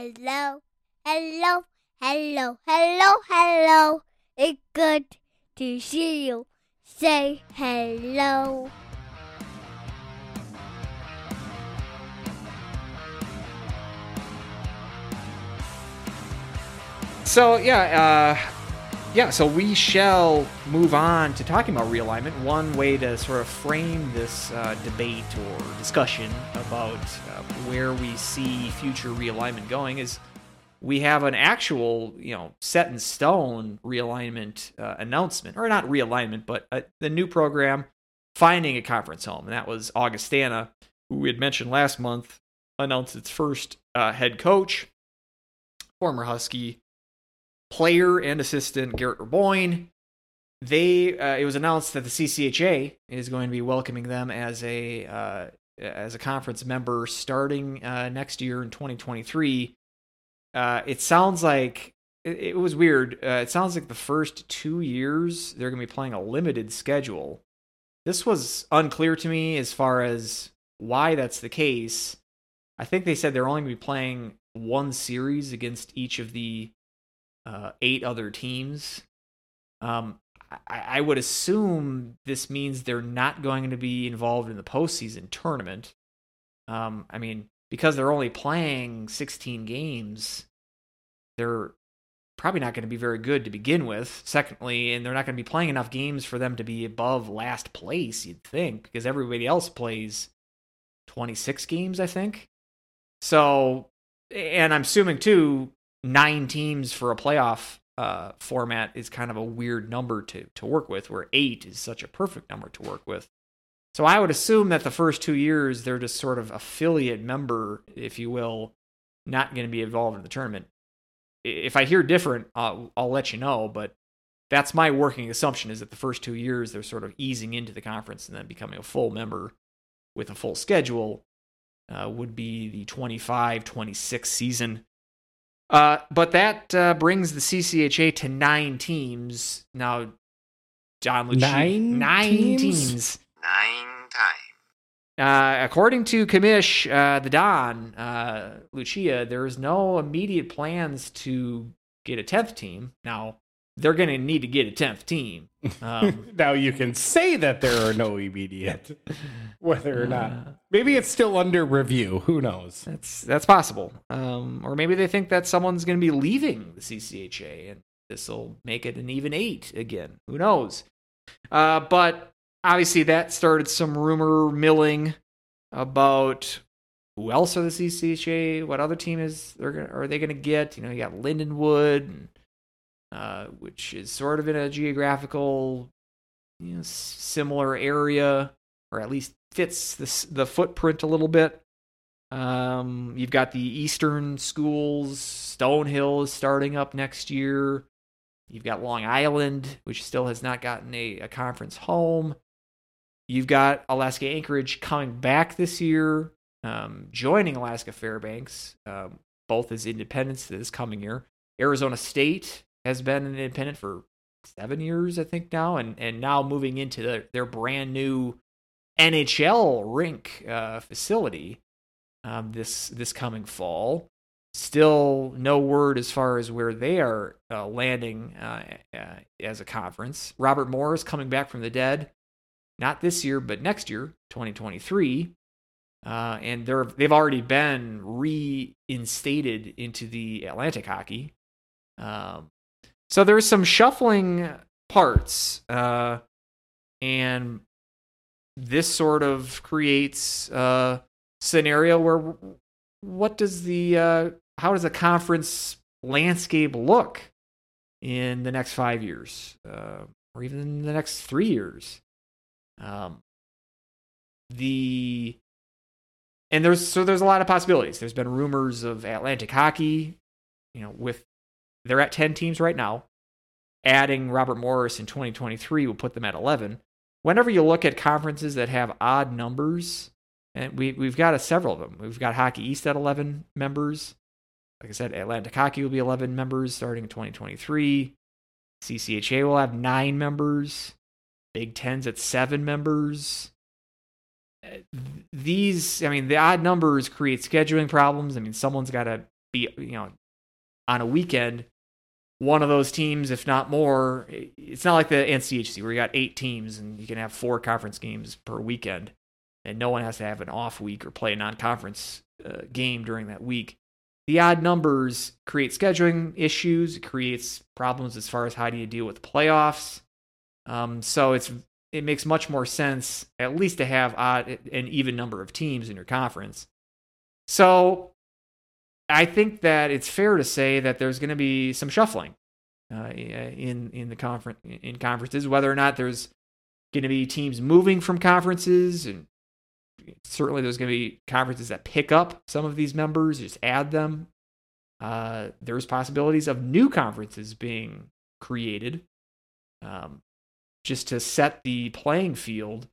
Hello, hello, hello, hello, hello. It's good to see you. Say hello. So, so we shall move on to talking about realignment. One way to sort of frame this debate or discussion about where we see future realignment going is we have an actual, set in stone realignment announcement, or not realignment, but the new program finding a conference home. And that was Augustana, who we had mentioned last month, announced its first head coach, former Husky player and assistant Garrett Raboyne. It was announced that the CCHA is going to be welcoming them as a conference member starting next year in 2023. It sounds like it was weird. It sounds like the first 2 years they're going to be playing a limited schedule. This was unclear to me as far as why that's the case. I think they said they're only going to be playing one series against each of the 8 other teams. I would assume this means they're not going to be involved in the postseason tournament. Because they're only playing 16 games, they're probably not going to be very good to begin with. Secondly, and they're not going to be playing enough games for them to be above last place, you'd think, because everybody else plays 26 games, I think. So, and I'm assuming too, 9 teams for a playoff format is kind of a weird number to work with, where 8 is such a perfect number to work with. So I would assume that the first 2 years, they're just sort of affiliate member, if you will, not going to be involved in the tournament. If I hear different, I'll let you know, but that's my working assumption, is that the first 2 years, they're sort of easing into the conference and then becoming a full member with a full schedule would be the 25-26 season. But that brings the CCHA to 9 teams. Now, John Lucci, 9 teams. 9 times. According to Commish, the Don, Lucia, there is no immediate plans to get a 10th team. Now, they're going to need to get a 10th team. Now, you can say that there are no immediate, whether or not. Maybe it's still under review. Who knows? That's possible. Or maybe they think that someone's going to be leaving the CCHA, and this will make it an even 8 again. Who knows? But obviously, that started some rumor milling about who else are the CCHA, what other team are they going to get? You got Lindenwood, and which is sort of in a geographical, similar area, or at least fits the footprint a little bit. You've got the Eastern schools. Stonehill is starting up next year. You've got Long Island, which still has not gotten a conference home. You've got Alaska Anchorage coming back this year, joining Alaska Fairbanks, both as independents this coming year. Arizona State has been an independent for 7 years, I think, now, and now moving into their brand new NHL rink facility this coming fall. Still no word as far as where they are landing as a conference. Robert Morris coming back from the dead, not this year, but next year, 2023. And they've already been reinstated into the Atlantic Hockey. So there's some shuffling parts, and this sort of creates a scenario where how does the conference landscape look in the next 5 years, or even in the next 3 years? There's a lot of possibilities. There's been rumors of Atlantic Hockey, they're at 10 teams right now. Adding Robert Morris in 2023 will put them at 11. Whenever you look at conferences that have odd numbers, and we've got several of them. We've got Hockey East at 11 members. Like I said, Atlantic Hockey will be 11 members starting in 2023. CCHA will have 9 members. Big Ten's at 7 members. The odd numbers create scheduling problems. Someone's got to be, you know, on a weekend, one of those teams, if not more, it's not like the NCHC where you got 8 teams and you can have 4 conference games per weekend, and no one has to have an off week or play a non-conference game during that week. The odd numbers create scheduling issues. It creates problems as far as how do you deal with playoffs. So it makes much more sense at least to have odd and even number of teams in your conference. So I think that it's fair to say that there's going to be some shuffling in conferences, whether or not there's going to be teams moving from conferences, and certainly there's going to be conferences that pick up some of these members, just add them. There's possibilities of new conferences being created just to set the playing field.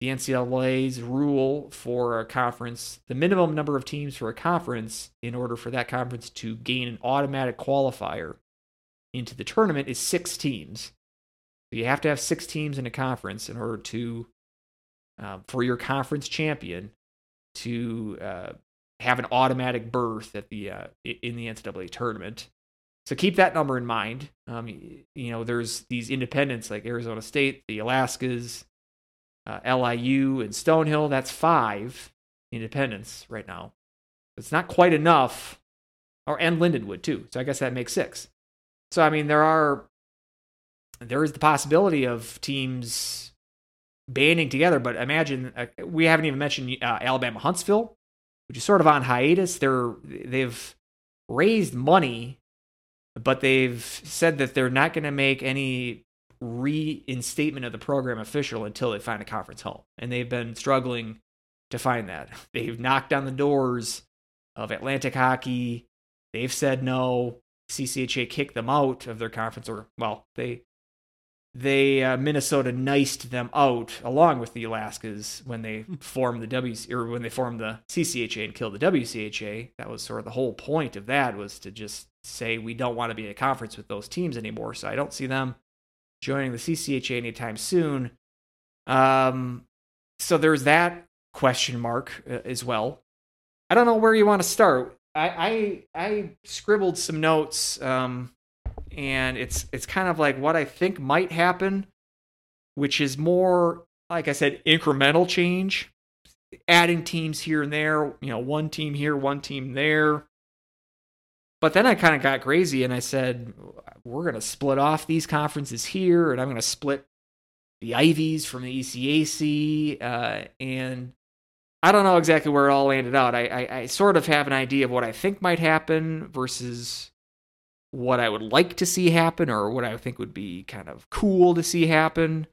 The NCAA's rule for a conference, the minimum number of teams for a conference in order for that conference to gain an automatic qualifier into the tournament is 6 teams. So you have to have 6 teams in a conference in order to, for your conference champion to have an automatic berth at the in the NCAA tournament. So keep that number in mind. You know, there's these independents like Arizona State, the Alaskas, LIU and Stonehill. That's 5 independents right now. It's not quite enough, and Lindenwood too. So I guess that makes 6. So I mean, there is the possibility of teams banding together. But imagine we haven't even mentioned Alabama Huntsville, which is sort of on hiatus. They've raised money, but they've said that they're not going to make any reinstatement of the program official until they find a conference home. And they've been struggling to find that. They've knocked on the doors of Atlantic Hockey. They've said no. CCHA kicked them out of their conference, or, well, they Minnesota niced them out along with the Alaskas when they formed the CCHA and killed the WCHA. That was sort of the whole point of that, was to just say we don't want to be in a conference with those teams anymore. So I don't see them joining the CCHA anytime soon. So there's that question mark as well. I don't know where you want to start. I scribbled some notes, and it's kind of like what I think might happen, which is more, like I said, incremental change, adding teams here and there, you know, one team here, one team there. But then I kind of got crazy and I said, we're going to split off these conferences here, and I'm going to split the Ivies from the ECAC. And I don't know exactly where it all landed out. I sort of have an idea of what I think might happen versus what I would like to see happen, or what I think would be kind of cool to see happen.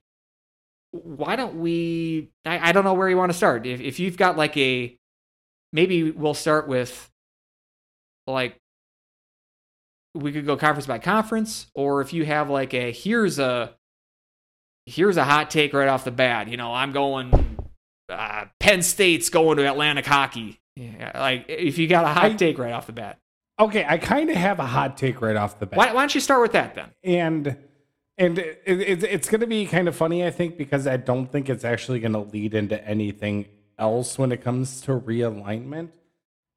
Why don't we... I don't know where you want to start. If you've got like a... Maybe we'll start with like... We could go conference by conference, or if you have like a here's a hot take right off the bat. You know, I'm going Penn State's going to Atlantic Hockey. Yeah, like if you got a hot take right off the bat. Okay, I kind of have a hot take right off the bat. Why don't you start with that then? And it's going to be kind of funny, I think, because I don't think it's actually going to lead into anything else when it comes to realignment,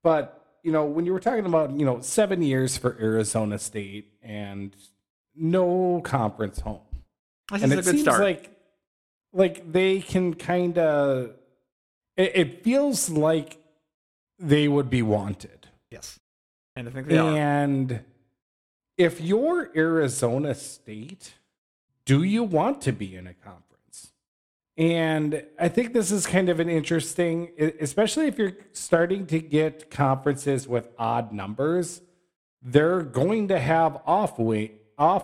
but. You know, when you were talking about, you know, 7 years for Arizona State and no conference home. This and is it a good seems start. Like they can kind of, it feels like they would be wanted. Yes. And I think they are. And if you're Arizona State, do you want to be in a conference? And I think this is kind of an interesting, especially if you're starting to get conferences with odd numbers, they're going to have off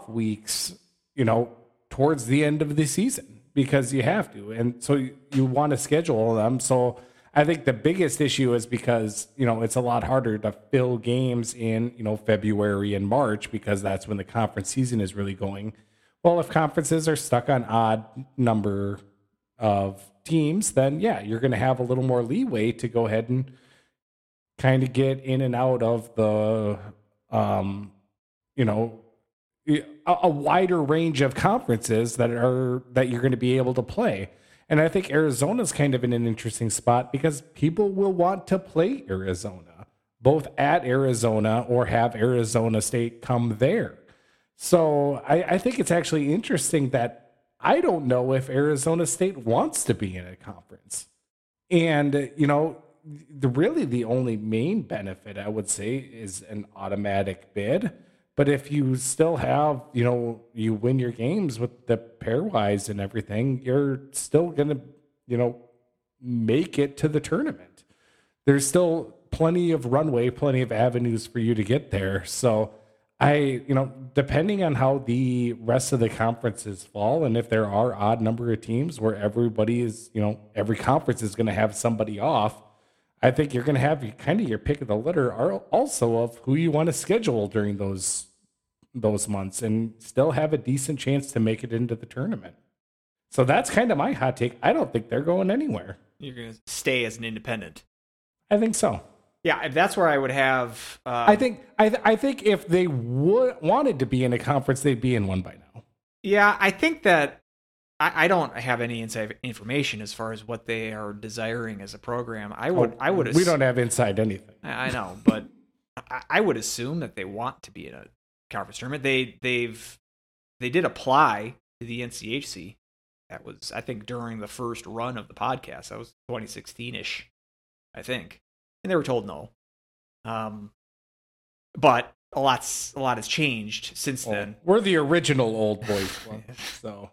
weeks, you know, towards the end of the season, because you have to. And so you want to schedule them. So I think the biggest issue is because, you know, it's a lot harder to fill games in, you know, February and March, because that's when the conference season is really going. Well, if conferences are stuck on odd number of teams, then yeah, you're going to have a little more leeway to go ahead and kind of get in and out of the, you know, a wider range of conferences that you're going to be able to play. And I think Arizona's kind of in an interesting spot because people will want to play Arizona, both at Arizona or have Arizona State come there. So I think it's actually interesting that I don't know if Arizona State wants to be in a conference. And, you know, really the only main benefit, I would say, is an automatic bid. But if you still have, you know, you win your games with the pairwise and everything, you're still going to, you know, make it to the tournament. There's still plenty of runway, plenty of avenues for you to get there. So you know, depending on how the rest of the conferences fall, and if there are odd number of teams where everybody is, you know, every conference is going to have somebody off, I think you're going to have kind of your pick of the litter also of who you want to schedule during those months and still have a decent chance to make it into the tournament. So that's kind of my hot take. I don't think they're going anywhere. You're going to stay as an independent. I think so. Yeah, that's where I would have. I think if they wanted to be in a conference, they'd be in one by now. Yeah, I think that I don't have any inside information as far as what they are desiring as a program. We don't have inside anything. I know, but I would assume that they want to be in a conference tournament. They did apply to the NCHC. That was, I think, during the first run of the podcast. That was 2016-ish, I think. And they were told no. But a lot has changed since then. We're the original old boys club, so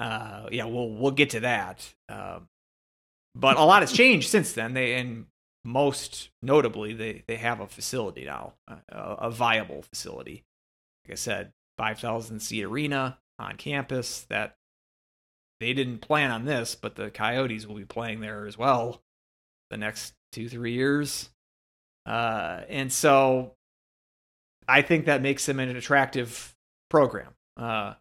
yeah, we'll get to that. But a lot has changed since then. And most notably, they have a facility now, a viable facility. Like I said, 5,000 seat arena on campus. That they didn't plan on this, but the Coyotes will be playing there as well the next 2-3 years. And so I think that makes them an attractive program. I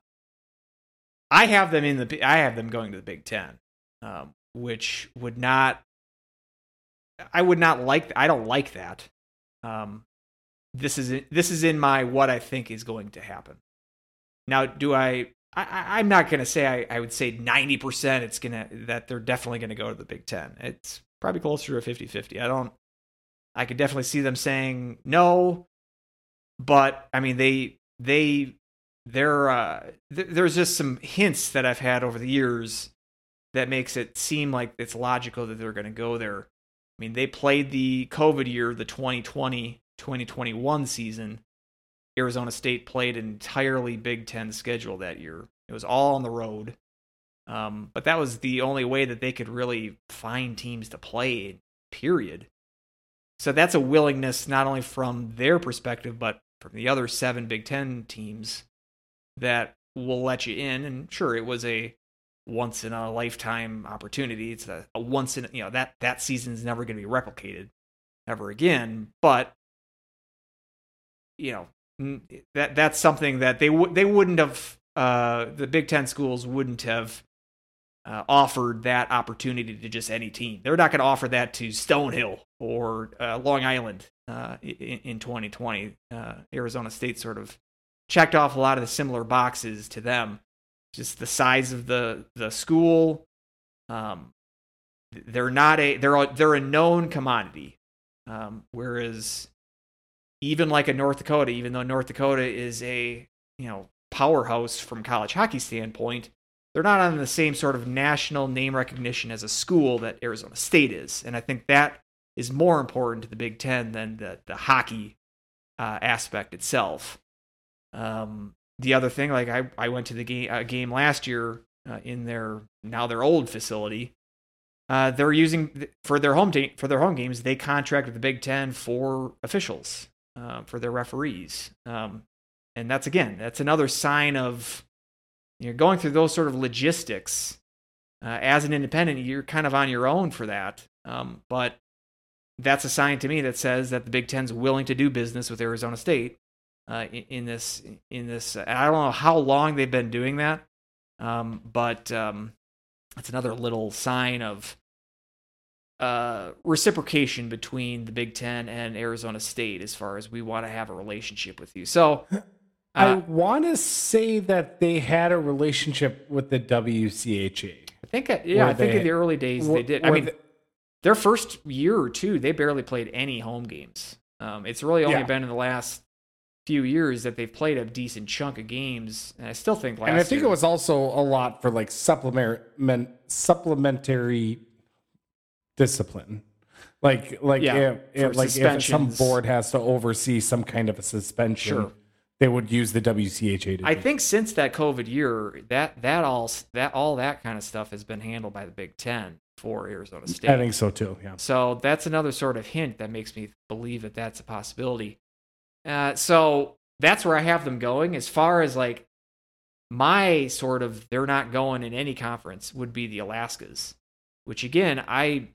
have them going to the Big Ten, which I don't like that. This is in my, what I think is going to happen. Now, I'm not going to say, I would say 90% that they're definitely going to go to the Big Ten. It's probably closer to a 50-50. I could definitely see them saying no, but I mean, there's just some hints that I've had over the years that makes it seem like it's logical that they're going to go there. I mean, they played the COVID year, the 2020-2021 season. Arizona State played an entirely Big Ten schedule that year. It was all on the road. But that was the only way that they could really find teams to play, period. So that's a willingness, not only from their perspective, but from the other 7 Big Ten teams that will let you in. And sure, it was a once-in-a-lifetime opportunity. It's a once in, you know, that season's never going to be replicated ever again. But, you know, that's something that they wouldn't have, the Big Ten schools wouldn't have offered that opportunity to just any team. They're not going to offer that to Stonehill or Long Island in 2020. Arizona State sort of checked off a lot of the similar boxes to them. Just the size of the school. They're a known commodity. Whereas even like a North Dakota, even though North Dakota is a, you know, powerhouse from college hockey standpoint, they're not on the same sort of national name recognition as a school that Arizona State is. And I think that is more important to the Big Ten than the hockey aspect itself. The other thing, like I went to the game last year in their old facility. They're using for their home games, they contract with the Big Ten for officials, for their referees. And that's another sign of, you're going through those sort of logistics as an independent. You're kind of on your own for that, but that's a sign to me that says that the Big Ten's willing to do business with Arizona State in this. I don't know how long they've been doing that, but it's another little sign of reciprocation between the Big Ten and Arizona State as far as we want to have a relationship with you. So. I want to say that they had a relationship with the WCHA. I think in the early days they did. I mean, their first year or two, they barely played any home games. It's really only been in the last few years that they've played a decent chunk of games, and I still think last year. And I think it was also a lot for like supplementary discipline. Like if some board has to oversee some kind of a suspension, they would use the WCHA. I think since that COVID year, that kind of stuff has been handled by the Big Ten for Arizona State. I think so too. Yeah. So that's another sort of hint that makes me believe that that's a possibility. So that's where I have them going. As far as like my sort of they're not going in any conference would be the Alaskas, which again I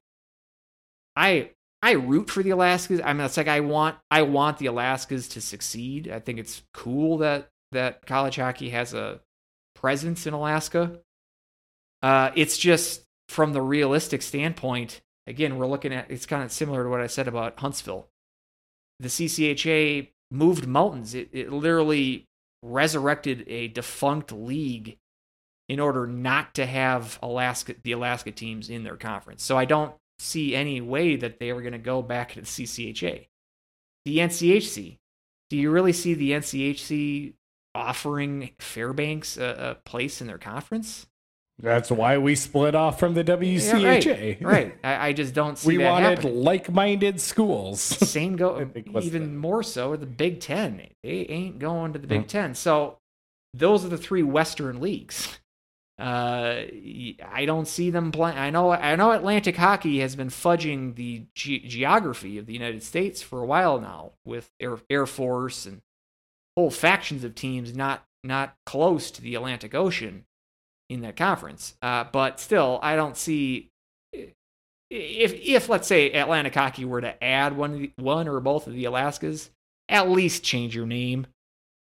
root for the Alaskas. I mean, it's like I want the Alaskas to succeed. I think it's cool that college hockey has a presence in Alaska. It's just from the realistic standpoint, again, we're looking at, it's kind of similar to what I said about Huntsville. The CCHA moved mountains. It literally resurrected a defunct league in order not to have the Alaska teams in their conference. So I don't see any way that they were going to go back to the CCHA. The NCHC. Do you really see the NCHC offering Fairbanks a place in their conference? That's why we split off from the WCHA. Yeah, right. I just don't see that happening. We wanted like-minded schools. Same go. Even more so, the Big Ten. They ain't going to the Big Ten. So those are the three Western leagues. I don't see them playing. I know Atlantic Hockey has been fudging the geography of the United States for a while now with Air Force and whole factions of teams not close to the Atlantic Ocean in that conference. But still, I don't see if let's say Atlantic Hockey were to add one or both of the Alaskas, at least change your name.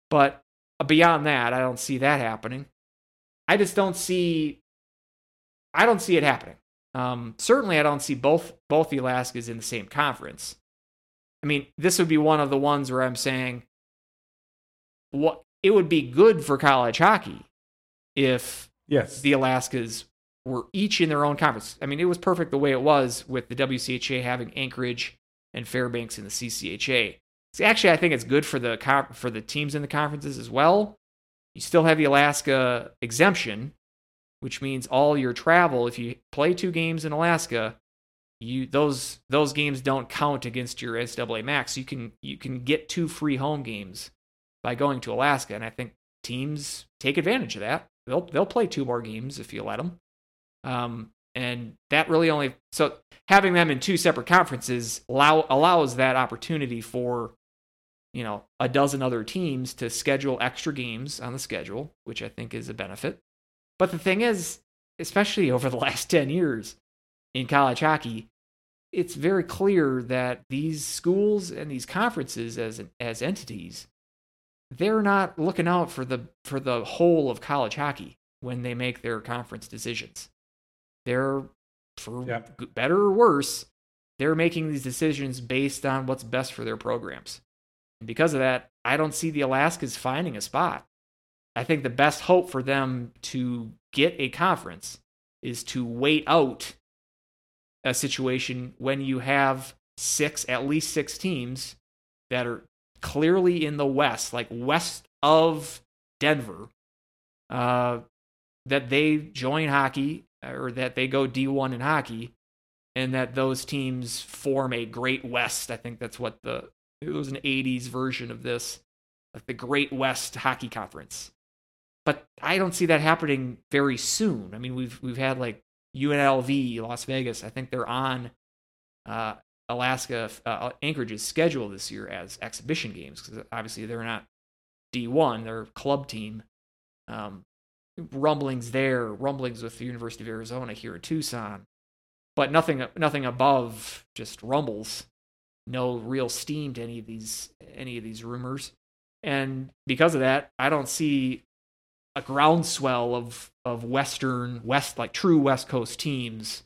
But beyond that, I don't see that happening. I just don't see. I don't see it happening. Certainly, I don't see both the Alaskas in the same conference. I mean, this would be one of the ones where I'm saying, what it would be good for college hockey if the Alaskas were each in their own conference. I mean, it was perfect the way it was with the WCHA having Anchorage and Fairbanks in the CCHA. So actually, I think it's good for the teams in the conferences as well. You still have the Alaska exemption, which means all your travel, if you play two games in Alaska, those games don't count against your NCAA max. You can get two free home games by going to Alaska, and I think teams take advantage of that. They'll play two more games if you let them. And that really only... So having them in two separate conferences allows that opportunity for a dozen other teams to schedule extra games on the schedule, which I think is a benefit. But the thing is, especially over the last 10 years in college hockey, it's very clear that these schools and these conferences as entities, they're not looking out for the whole of college hockey when they make their conference decisions. They're, for better or worse, they're making these decisions based on what's best for their programs. And because of that, I don't see the Alaskas finding a spot. I think the best hope for them to get a conference is to wait out a situation when you have at least six teams that are clearly in the West, like west of Denver, that they join hockey or that they go D1 in hockey and that those teams form a Great West. I think that's what it was an 80s version of this, like the Great West Hockey Conference. But I don't see that happening very soon. I mean, we've had like UNLV, Las Vegas. I think they're on Alaska Anchorage's schedule this year as exhibition games because obviously they're not D1, they're a club team. Rumblings with the University of Arizona here in Tucson, but nothing above, just rumbles. No real steam to any of these rumors, and because of that, I don't see a groundswell of like true West Coast teams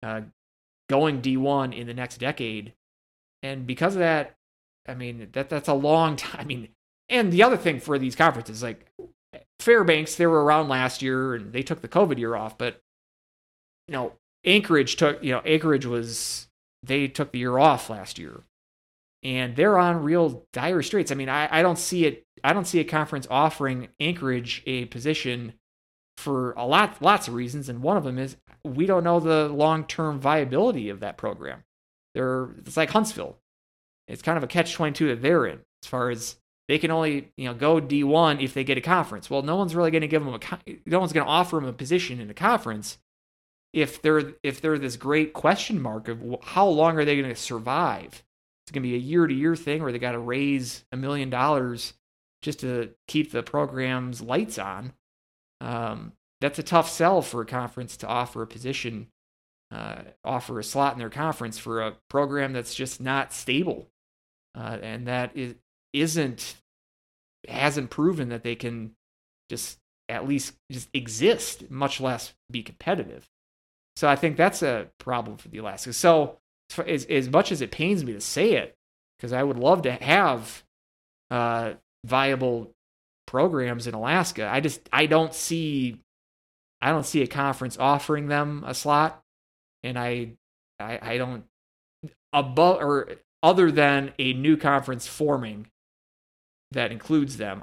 going D1 in the next decade. And because of that, I mean that's a long time. I mean, and the other thing for these conferences, like Fairbanks, they were around last year and they took the COVID year off, but Anchorage took the year off last year. and they're on real dire straits. I mean, I don't see it. I don't see a conference offering Anchorage a position for a lots of reasons, and one of them is we don't know the long-term viability of that program. It's like Huntsville. It's kind of a catch-22 that they're in, as far as they can only, go D1 if they get a conference. Well, no one's really going to give them no one's going to offer them a position in a conference if they're this great question mark of how long are they going to survive. It's going to be a year-to-year thing where they got to raise $1 million just to keep the program's lights on. That's a tough sell for a conference to offer a position, offer a slot in their conference for a program that's just not stable, and that hasn't proven that they can just at least just exist, much less be competitive. So I think that's a problem for the Alaska. So as much as it pains me to say it, because I would love to have viable programs in Alaska, I don't see a conference offering them a slot, and I don't above or other than a new conference forming that includes them.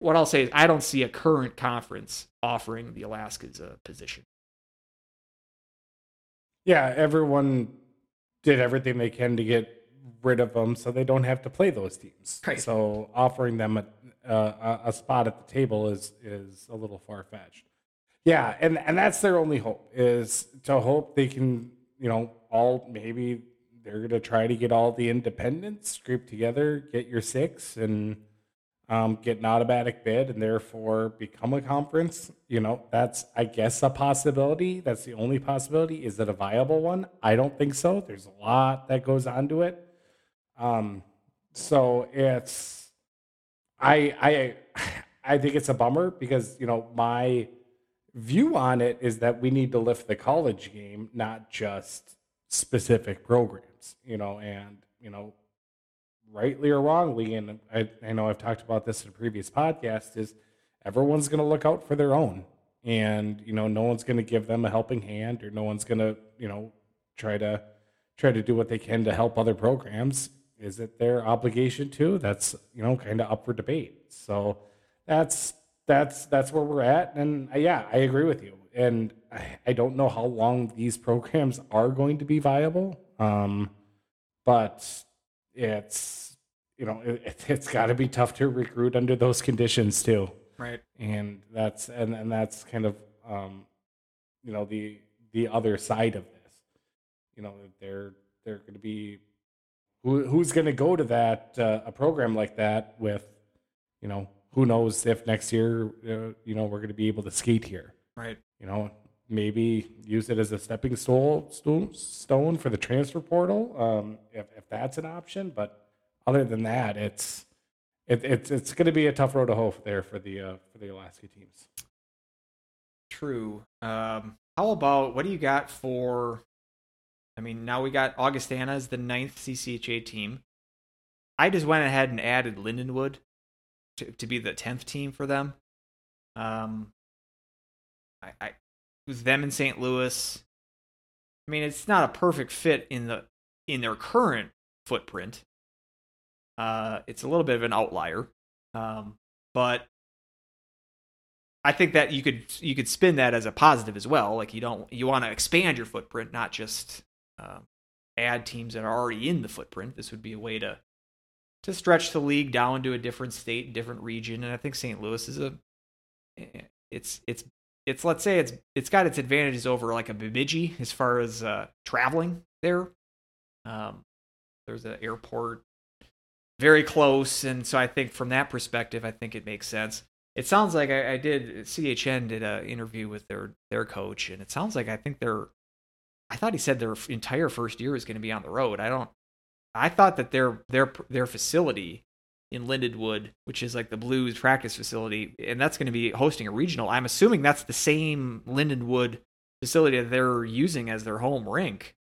What I'll say is I don't see a current conference offering the Alaskans a position. Yeah, everyone did everything they can to get rid of them so they don't have to play those teams. Right. So offering them a spot at the table is a little far-fetched. Yeah, and that's their only hope, is to hope they can, maybe they're going to try to get all the independents grouped together, get your six, and get an automatic bid, and therefore become a conference. That's, I guess, a possibility. That's the only possibility. Is it a viable one? I don't think so. There's a lot that goes on to it. So it's, I think it's a bummer because, my view on it is that we need to lift the college game, not just specific programs, rightly or wrongly. And I know I've talked about this in a previous podcast, is everyone's going to look out for their own, and, no one's going to give them a helping hand, or no one's going to, try to do what they can to help other programs. Is it their obligation to? That's, kind of up for debate. So that's where we're at. And yeah, I agree with you. And I don't know how long these programs are going to be viable. But it's, it's gotta be tough to recruit under those conditions too. Right. And that's kind of, the other side of this, they're going to be, who's going to go to that, a program like that with, who knows if next year, we're going to be able to skate here. Right. Maybe use it as a stepping stone for the transfer portal, if that's an option. But other than that, it's going to be a tough road to hoe there for the Alaska teams. True. How about, what do you got for? I mean, now we got Augustana as the 9th CCHA team. I just went ahead and added Lindenwood to be the 10th team for them. It was them in St. Louis. I mean, it's not a perfect fit in their current footprint. It's a little bit of an outlier, but I think that you could spin that as a positive as well. Like you want to expand your footprint, not just add teams that are already in the footprint. This would be a way to stretch the league down to a different state, different region, and I think St. Louis is let's say it's got its advantages over like a Bemidji as far as traveling there. There's an airport very close, and so I think from that perspective, I think it makes sense. It sounds like CHN did an interview with their coach, and it sounds like I thought he said their entire first year is going to be on the road. I thought that their facility in Lindenwood, which is like the Blues practice facility, and that's going to be hosting a regional. I'm assuming that's the same Lindenwood facility that they're using as their home rink.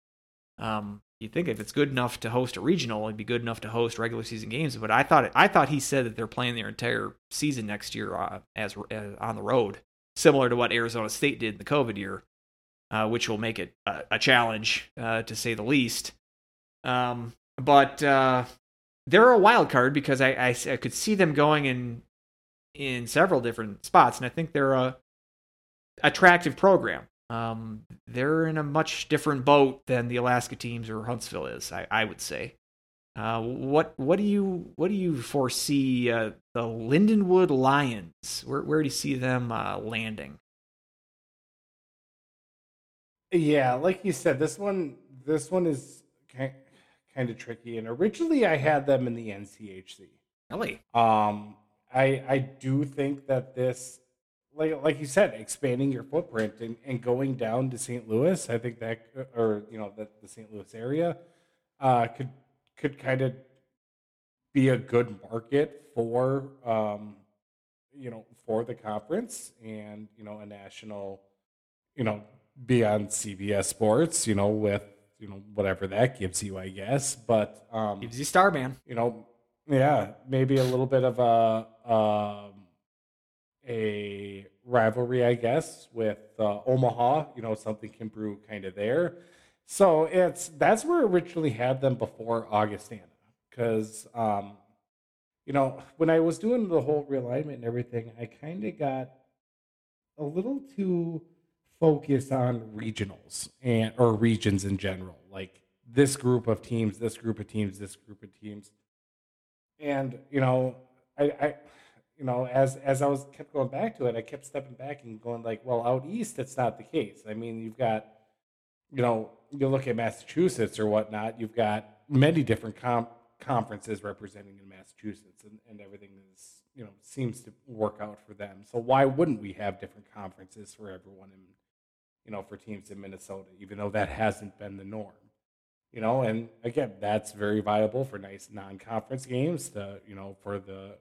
You think if it's good enough to host a regional, it'd be good enough to host regular season games. But I thought he said that they're playing their entire season next year as on the road, similar to what Arizona State did in the COVID year, which will make it a challenge to say the least. But they're a wild card because I could see them going in several different spots, and I think they're a attractive program. They're in a much different boat than the Alaska teams or Huntsville is, I would say. What do you foresee the Lindenwood Lions? Where do you see them landing? Yeah, like you said, this one is kind of tricky. And originally, I had them in the NCHC. Really? I do think that this, like you said, expanding your footprint and going down to St. Louis, I think that, or that the St. Louis area could kind of be a good market for for the conference, and a national, be on CBS Sports, with whatever that gives you, I guess. But gives you Starman, yeah, maybe a little bit of a rivalry, I guess, with Omaha. Something can brew kind of there. So that's where I originally had them before Augustana, because when I was doing the whole realignment and everything, I kind of got a little too focused on regionals or regions in general, like this group of teams, and as I was kept going back to it, I kept stepping back and going like, well, out east it's not the case. I mean, you've got you look at Massachusetts or whatnot, you've got many different conferences representing in Massachusetts, and everything is, seems to work out for them. So why wouldn't we have different conferences for everyone and, for teams in Minnesota, even though that hasn't been the norm, and again, that's very viable for nice non-conference games to, for the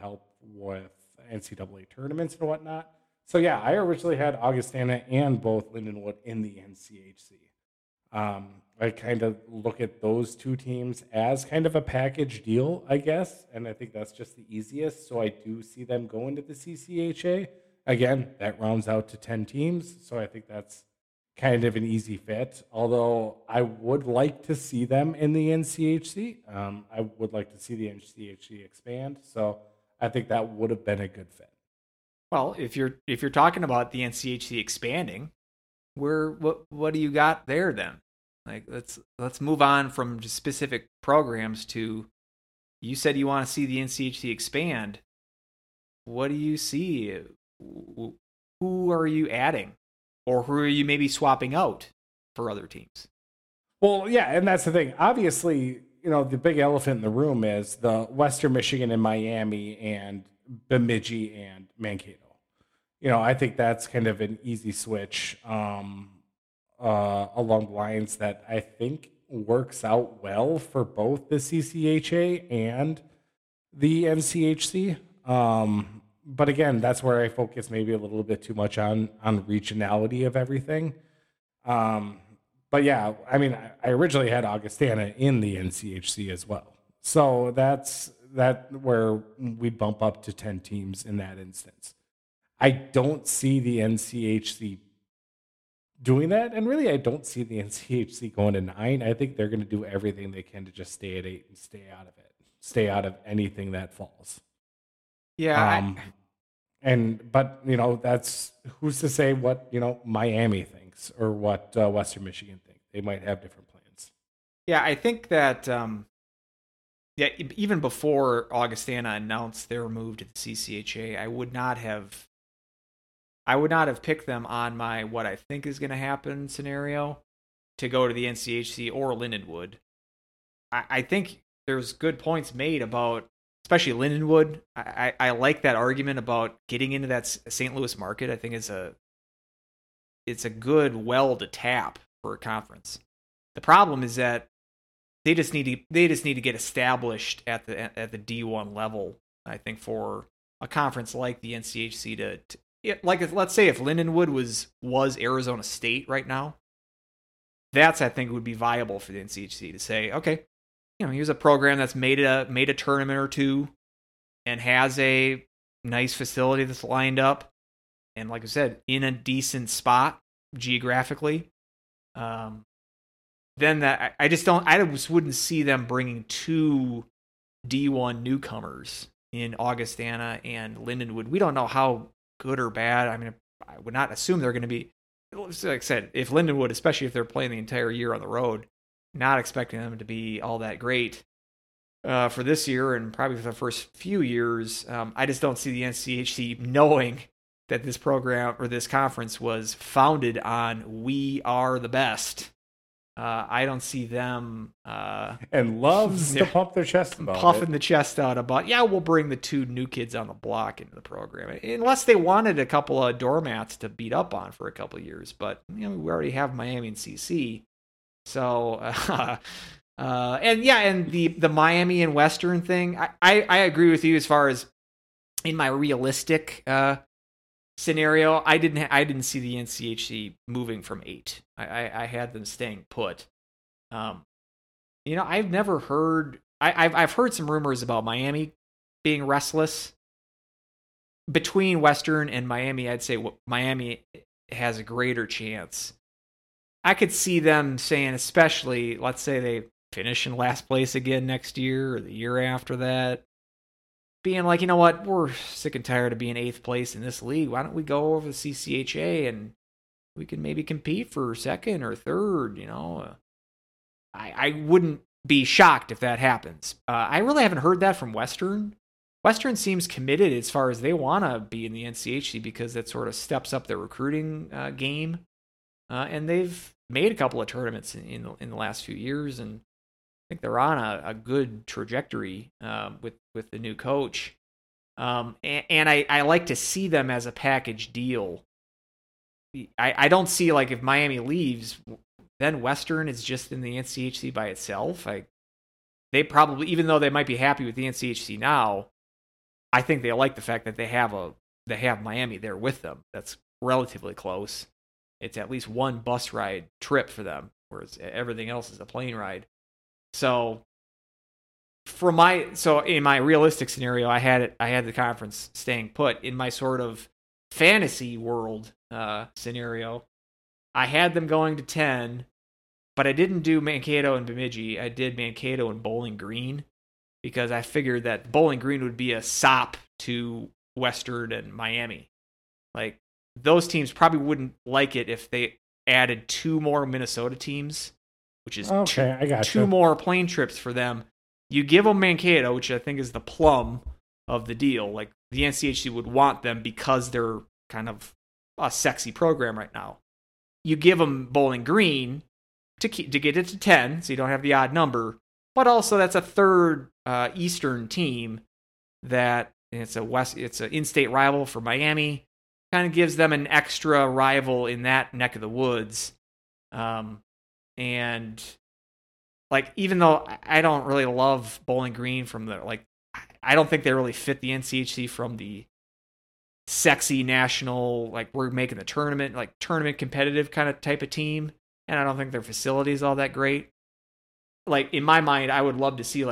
help with NCAA tournaments and whatnot. So, yeah, I originally had Augustana and both Lindenwood in the NCHC. I kind of look at those two teams as kind of a package deal, I guess, and I think that's just the easiest. So I do see them going to the CCHA. Again, that rounds out to 10 teams, so I think that's kind of an easy fit, although I would like to see them in the NCHC. I would like to see the NCHC expand, so I think that would have been a good fit. Well, if you're talking about the NCHC expanding, what do you got there then? Like, let's move on from just specific programs to, you said you want to see the NCHC expand. What do you see? Who are you adding, or who are you maybe swapping out for other teams? Well, yeah, and that's the thing. Obviously, the big elephant in the room is the Western Michigan and Miami and Bemidji and Mankato. I think that's kind of an easy switch along the lines that I think works out well for both the CCHA and the NCHC. But again, that's where I focus maybe a little bit too much on regionality of everything. But yeah, I mean, I originally had Augustana in the NCHC as well. So that's where we bump up to 10 teams in that instance. I don't see the NCHC doing that, and really I don't see the NCHC going to 9. I think they're going to do everything they can to just stay at 8 and stay out of it, stay out of anything that falls. Yeah. That's who's to say what Miami thinks or what Western Michigan thinks. They might have different plans. Yeah, I think that. Yeah, even before Augustana announced their move to the CCHA, I would not have picked them on my what I think is going to happen scenario to go to the NCHC or Lindenwood. I think there's good points made about, especially Lindenwood. I like that argument about getting into that St. Louis market. I think it's a good well to tap for a conference. The problem is that They just need to get established at the D1 level. I think for a conference like the NCHC let's say if Lindenwood was Arizona State right now, that's, I think, would be viable for the NCHC to say, okay, here's a program that's made a tournament or two and has a nice facility that's lined up, and like I said, in a decent spot geographically. then that I just wouldn't see them bringing two D1 newcomers in Augustana and Lindenwood. We don't know how good or bad. I mean, I would not assume they're going to be. Like I said, if Lindenwood, especially if they're playing the entire year on the road, not expecting them to be all that great for this year and probably for the first few years. I just don't see the NCHC knowing that this program or this conference was founded on "we are the best." I don't see them and loves to pump their chest about puffing the chest out about we'll bring the two new kids on the block into the program, unless they wanted a couple of doormats to beat up on for a couple of years. But you know, we already have Miami and CC, so and the Miami and Western thing, I agree with you as far as in my realistic scenario. I didn't see the NCHC moving from 8. I had them staying put. I've never heard. I've heard some rumors about Miami being restless. Between Western and Miami, I'd say Miami has a greater chance. I could see them saying, especially, let's say they finish in last place again next year or the year after that, being like, you know what, we're sick and tired of being 8th place in this league. Why don't we go over the CCHA and we can maybe compete for 2nd or 3rd, I wouldn't be shocked if that happens. I really haven't heard that from Western. Western seems committed as far as they want to be in the NCHC because that sort of steps up their recruiting game. And they've made a couple of tournaments in the last few years, and I think they're on a good trajectory with the new coach. And I like to see them as a package deal. I don't see, like, if Miami leaves, then Western is just in the NCHC by itself. They probably, even though they might be happy with the NCHC now, I think they like the fact that they have Miami there with them. That's relatively close. It's at least one bus ride trip for them, whereas everything else is a plane ride. So in my realistic scenario, I had the conference staying put. In my sort of fantasy world scenario, I had them going to 10, but I didn't do Mankato and Bemidji. I did Mankato and Bowling Green because I figured that Bowling Green would be a sop to Western and Miami. Like, those teams probably wouldn't like it if they added two more Minnesota teams, which is two more plane trips for them. You give them Mankato, which I think is the plum of the deal. Like, the NCHC would want them because they're kind of a sexy program right now. You give them Bowling Green to get it to 10, so you don't have the odd number. But also, that's a third Eastern team that it's an in-state rival for Miami. Kind of gives them an extra rival in that neck of the woods. And, like, even though I don't really love Bowling Green from the, like, I don't think they really fit the NCHC from the sexy national, like, we're making the tournament, like, tournament competitive kind of type of team. And I don't think their facility is all that great. Like, in my mind, I would love to see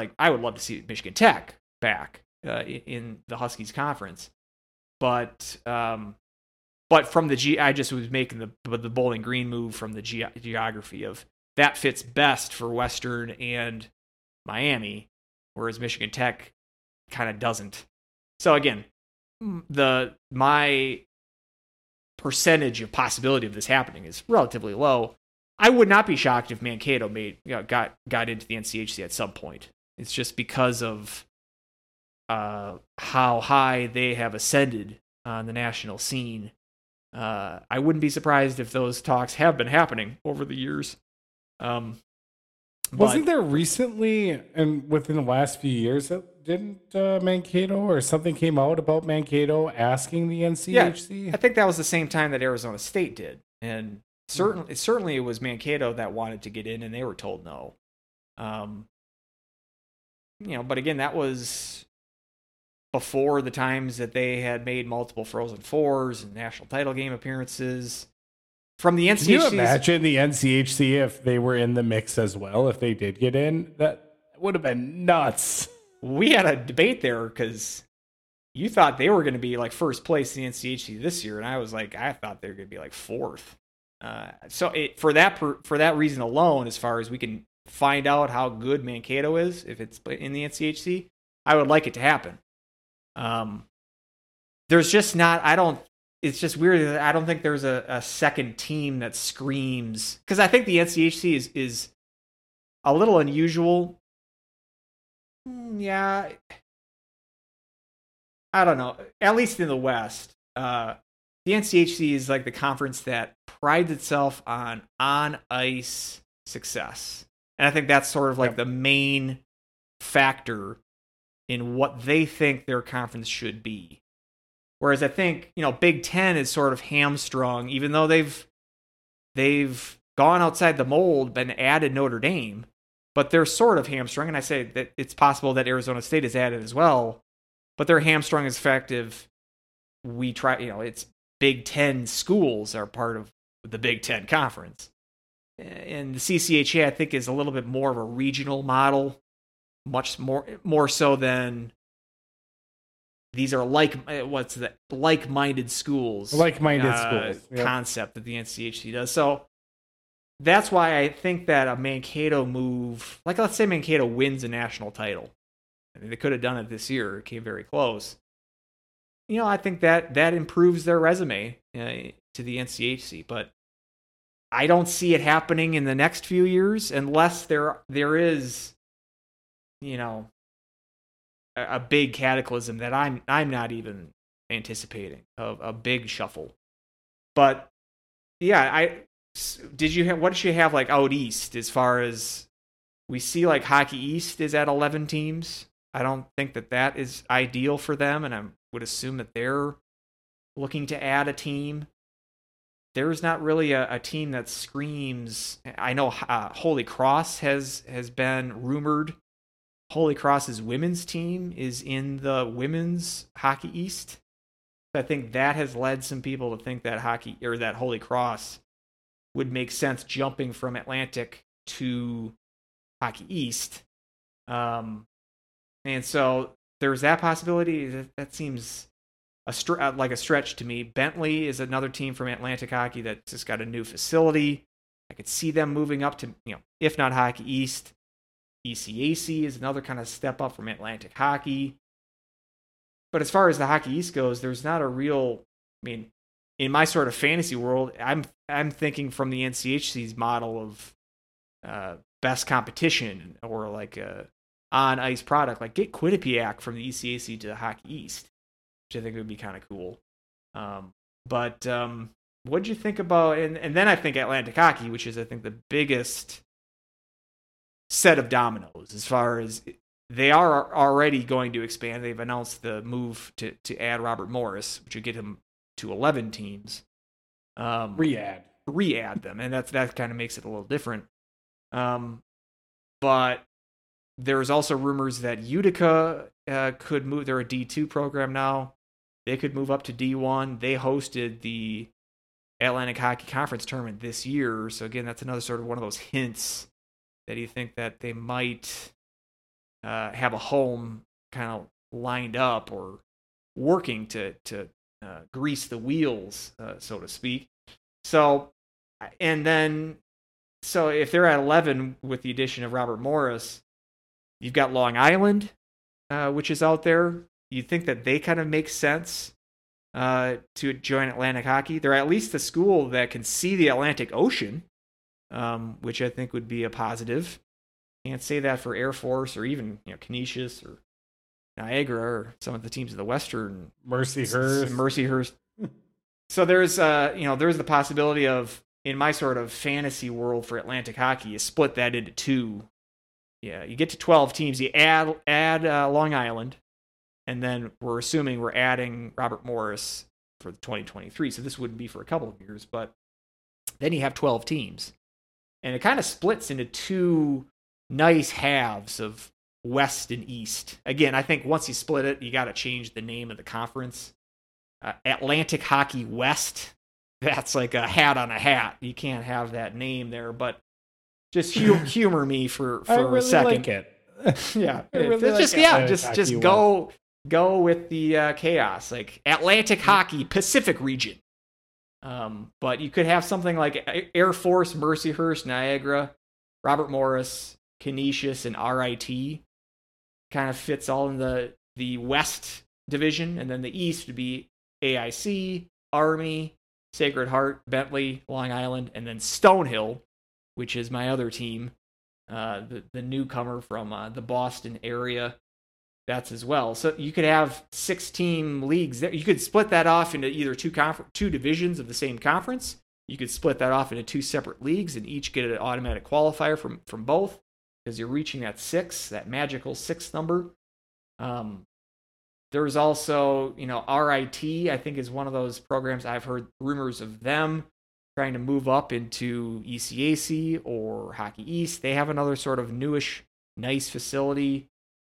Michigan Tech back in the Huskies conference. But from the I just was making the Bowling Green move from the geography of, that fits best for Western and Miami, whereas Michigan Tech kind of doesn't. So again, my percentage of possibility of this happening is relatively low. I would not be shocked if Mankato got into the NCHC at some point. It's just because of how high they have ascended on the national scene. I wouldn't be surprised if those talks have been happening over the years. Wasn't there recently, and within the last few years, that didn't Mankato or something came out about Mankato asking the NCHC? Yeah, I think that was the same time that Arizona State did, and certainly it was Mankato that wanted to get in, and they were told no. But again, that was before the times that they had made multiple Frozen Fours and national title game appearanses. From the NCHC, can you imagine the NCHC if they were in the mix as well? If they did get in, that would have been nuts. We had a debate there because you thought they were going to be like first place in the NCHC this year, and I was like, I thought they were going to be like fourth. So for that reason alone, as far as we can find out how good Mankato is, if it's in the NCHC, I would like it to happen. There's just not, I don't, it's just weird. I don't think there's a second team that screams, because I think the NCHC is a little unusual. Yeah. I don't know. At least in the West, the NCHC is like the conference that prides itself on on-ice success. And I think that's sort of like the main factor in what they think their conference should be. Whereas I think, you know, Big Ten is sort of hamstrung, even though they've gone outside the mold and added Notre Dame, but they're sort of hamstrung. And I say that it's possible that Arizona State is added as well, but they're hamstrung as effective. We try, you know, it's Big Ten schools are part of the Big Ten conference. And the CCHA, I think, is a little bit more of a regional model, much more so than these are like-minded schools. Like-minded schools. Yep. Concept that the NCHC does. So that's why I think that a Mankato move, like let's say Mankato wins a national title. I mean, they could have done it this year. It came very close. You know, I think that improves their resume to the NCHC, but I don't see it happening in the next few years unless there is, you know, a big cataclysm that I'm not even anticipating, of a big shuffle. But yeah, what did you have like out east, as far as we see, like Hockey East is at 11 teams. I don't think that is ideal for them, and I would assume that they're looking to add a team. There's not really a team that screams. I know Holy Cross has been rumored. Holy Cross's women's team is in the women's Hockey East. So I think that has led some people to think that Holy Cross would make sense jumping from Atlantic to Hockey East. And so there's that possibility. That seems like a stretch to me. Bentley is another team from Atlantic Hockey that's just got a new facility. I could see them moving up to, you know, if not Hockey East, ECAC is another kind of step up from Atlantic Hockey. But as far as the Hockey East goes, there's not a real, I mean, in my sort of fantasy world, I'm thinking from the NCHC's model of best competition, or like a on-ice product, like get Quinnipiac from the ECAC to the Hockey East, which I think would be kind of cool. But what'd you think about, and then I think Atlantic Hockey, which is I think the biggest set of dominoes, as far as they are already going to expand. They've announced the move to add Robert Morris, which would get him to 11 teams. Re-add them, and that kind of makes it a little different. But there's also rumors that Utica could move. They're a D2 program now. They could move up to D1. They hosted the Atlantic Hockey Conference tournament this year, so again, that's another sort of one of those hints that you think that they might have a home kind of lined up or working to grease the wheels, so to speak. So if they're at 11 with the addition of Robert Morris, you've got Long Island, which is out there. You'd think that they kind of make sense to join Atlantic Hockey. They're at least a school that can see the Atlantic Ocean, which I think would be a positive. Can't say that for Air Force or even, you know, Canisius or Niagara or some of the teams of the Western. Mercyhurst. So there's the possibility of, in my sort of fantasy world for Atlantic Hockey, you split that into two. Yeah, you get to 12 teams, you add Long Island, and then we're assuming we're adding Robert Morris for 2023, so this wouldn't be for a couple of years, but then you have 12 teams. And it kind of splits into two nice halves of West and East. Again, I think once you split it, you got to change the name of the conference. Atlantic Hockey West, that's like a hat on a hat. You can't have that name there, but just humor me for really a second. I really like it. Yeah. Just go with the chaos, like Atlantic Hockey Pacific region. But you could have something like Air Force, Mercyhurst, Niagara, Robert Morris, Canisius, and RIT. Kind of fits all in the West division. And then the East would be AIC, Army, Sacred Heart, Bentley, Long Island, and then Stonehill, which is my other team, the newcomer from the Boston area. That's as well. So you could have 6-team leagues there. You could split that off into either two divisions of the same conference. You could split that off into two separate leagues and each get an automatic qualifier from both, because you're reaching that 6, that magical 6 number. There's also, RIT, I think, is one of those programs. I've heard rumors of them trying to move up into ECAC or Hockey East. They have another sort of newish, nice facility.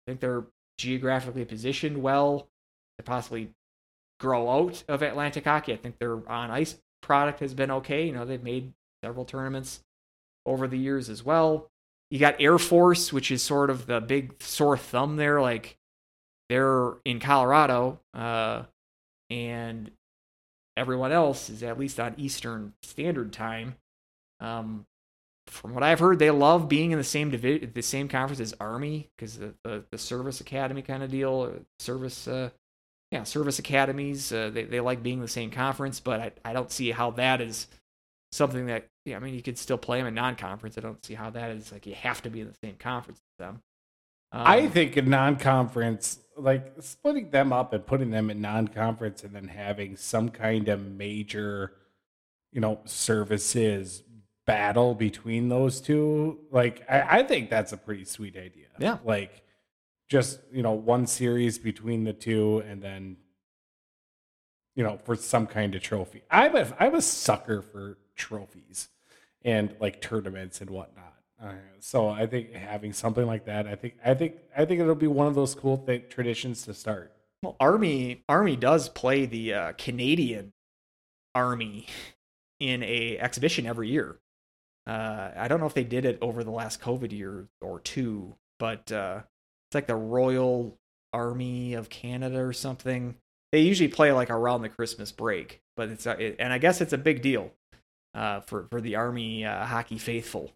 I think they're geographically positioned well to possibly grow out of Atlantic Hockey. I think their on-ice product has been okay. They've made several tournaments over the years as well. You got Air Force, which is sort of the big sore thumb there. Like, they're in Colorado, and everyone else is at least on Eastern Standard Time. From what I've heard, they love being in the same conference as Army, because the service academy kind of deal, or service academies. They like being in the same conference, but I don't see how that is something that you could still play them in non-conference. I don't see how that is like you have to be in the same conference as them. I think a non-conference, like splitting them up and putting them in non-conference, and then having some kind of major, services battle between those two, like I think that's a pretty sweet idea. Yeah, like just one series between the two, and then for some kind of trophy. I'm a sucker for trophies and like tournaments and whatnot. So I think having something like that, I think it'll be one of those cool traditions to start. Well, Army does play the Canadian Army in a exhibition every year. I don't know if they did it over the last COVID year or two, but it's like the Royal Army of Canada or something. They usually play like around the Christmas break, but and I guess it's a big deal for the Army hockey faithful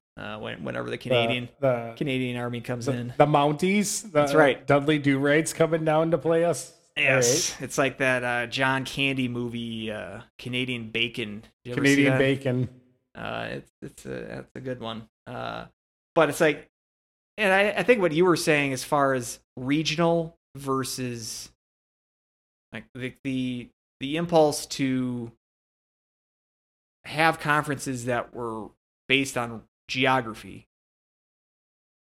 whenever the Canadian Army comes in. The Mounties, that's right. Dudley Do-Right's coming down to play us. Yes, right. It's like that John Candy movie, Canadian Bacon. Canadian Bacon. That's a good one. But it's like, and I think what you were saying as far as regional versus like the impulse to have conferences that were based on geography.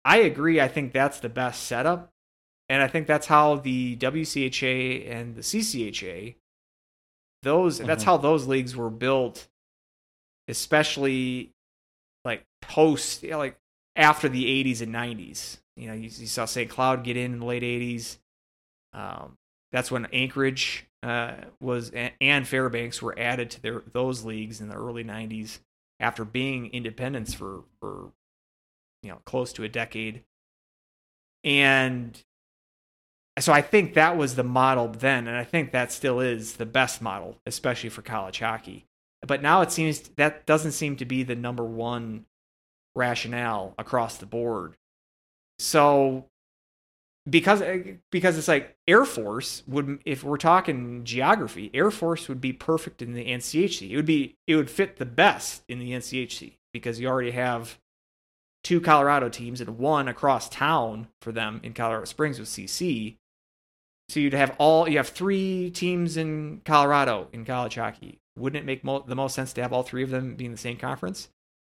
I agree. I think that's the best setup. And I think that's how the WCHA and the CCHA, that's how those leagues were built, especially like post, like after the 80s and 90s. You saw St. Cloud get in the late 80s. That's when Anchorage and Fairbanks were added to those leagues in the early 90s after being independents for close to a decade. And so I think that was the model then, and I think that still is the best model, especially for college hockey. But now it seems that doesn't seem to be the number one rationale across the board. So because it's like Air Force would, if we're talking geography, Air Force would be perfect in the NCHC. It would fit the best in the NCHC because you already have 2 Colorado teams and 1 across town for them in Colorado Springs with CC. So you have 3 teams in Colorado in college hockey. Wouldn't it make the most sense to have all 3 of them be in the same conference?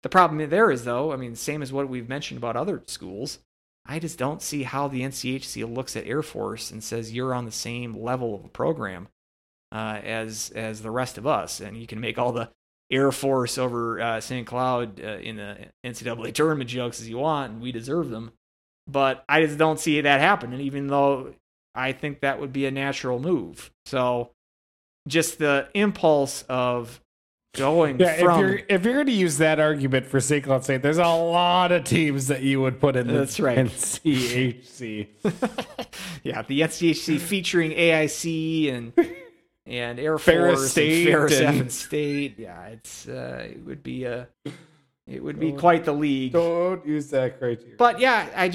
The problem there is, though, same as what we've mentioned about other schools, I just don't see how the NCHC looks at Air Force and says you're on the same level of a program as the rest of us, and you can make all the Air Force over St. Cloud in the NCAA tournament jokes as you want, and we deserve them. But I just don't see that happening, even though I think that would be a natural move. So just the impulse of going from... If you're going to use that argument for St. Cloud State, there's a lot of teams that you would put in the NCHC. Yeah, the NCHC featuring AIC and... and Air Force, Ferris State. Yeah, it would be quite the league. Don't use that criteria. But yeah,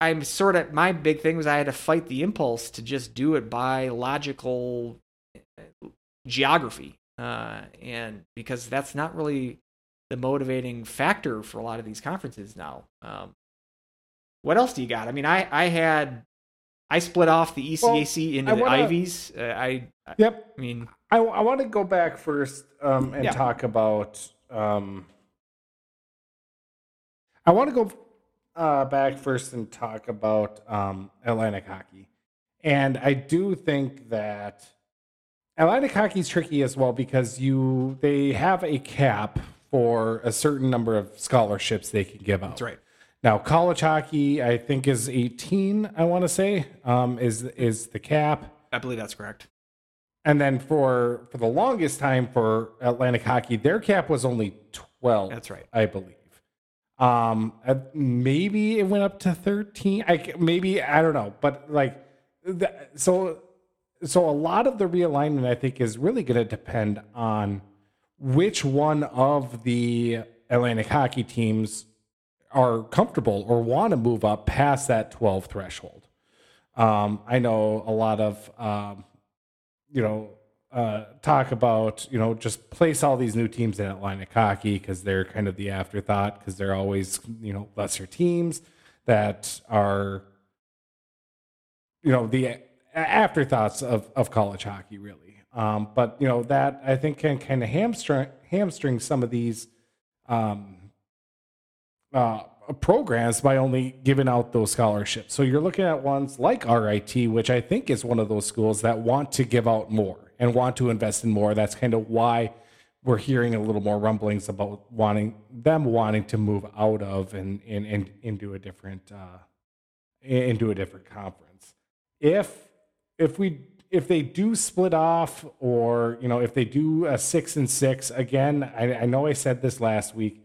I'm sort of, my big thing was I had to fight the impulse to just do it by logical geography, and because that's not really the motivating factor for a lot of these conferences now. What else do you got? I mean, I split off the ECAC into the Ivies. Yep. I mean, I want to go back first and talk about. I want to go back first and talk about Atlantic Hockey, and I do think that Atlantic Hockey is tricky as well because they have a cap for a certain number of scholarships they can give out. That's right. Now, college hockey, I think, is 18, I want to say, is the cap. I believe that's correct. And then for the longest time for Atlantic Hockey, their cap was only 12. That's right. I believe. Maybe it went up to 13. I don't know. But, like, so a lot of the realignment, I think, is really going to depend on which one of the Atlantic Hockey teams are comfortable or want to move up past that 12 threshold. I know a lot of, talk about, just place all these new teams in Atlantic Hockey because they're kind of the afterthought because they're always, lesser teams that are, the afterthoughts of college hockey, really. But, that I think can kind of hamstring some of these, programs by only giving out those scholarships. So you're looking at ones like RIT, which I think is one of those schools that want to give out more and want to invest in more. That's kind of why we're hearing a little more rumblings about wanting to move out of and into a different conference. If they do split off, or if they do a 6 and 6 again, I know I said this last week.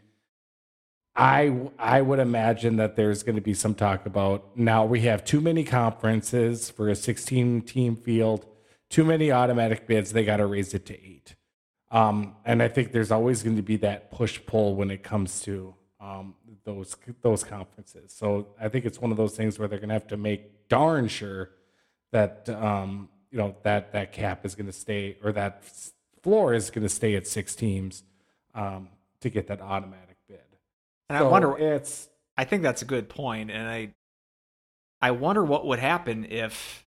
I would imagine that there's going to be some talk about now we have too many conferences for a 16-team field, too many automatic bids. They got to raise it to 8, and I think there's always going to be that push-pull when it comes to those conferences. So I think it's one of those things where they're going to have to make darn sure that that cap is going to stay, or that floor is going to stay at 6 teams to get that automatic. And so I wonder. I think that's a good point, and I wonder what would happen if.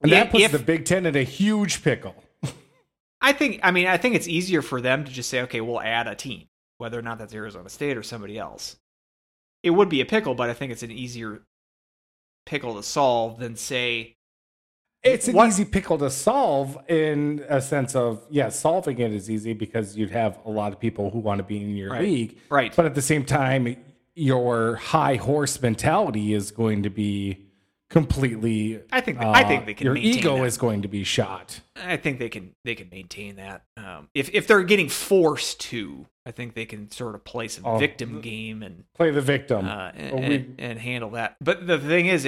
And that puts the Big Ten in a huge pickle. I think it's easier for them to just say, okay, we'll add a team, whether or not that's Arizona State or somebody else. It would be a pickle, but I think it's an easier pickle to solve than say. It's an easy pickle to solve in a sense of, solving it is easy because you'd have a lot of people who want to be in your league. Right. But at the same time, your high horse mentality is going to be completely. I think they can. Your ego is going to be shot. I think they can maintain that. If they're getting forced to, I think they can sort of play some victim game and play the victim and handle that. But the thing is,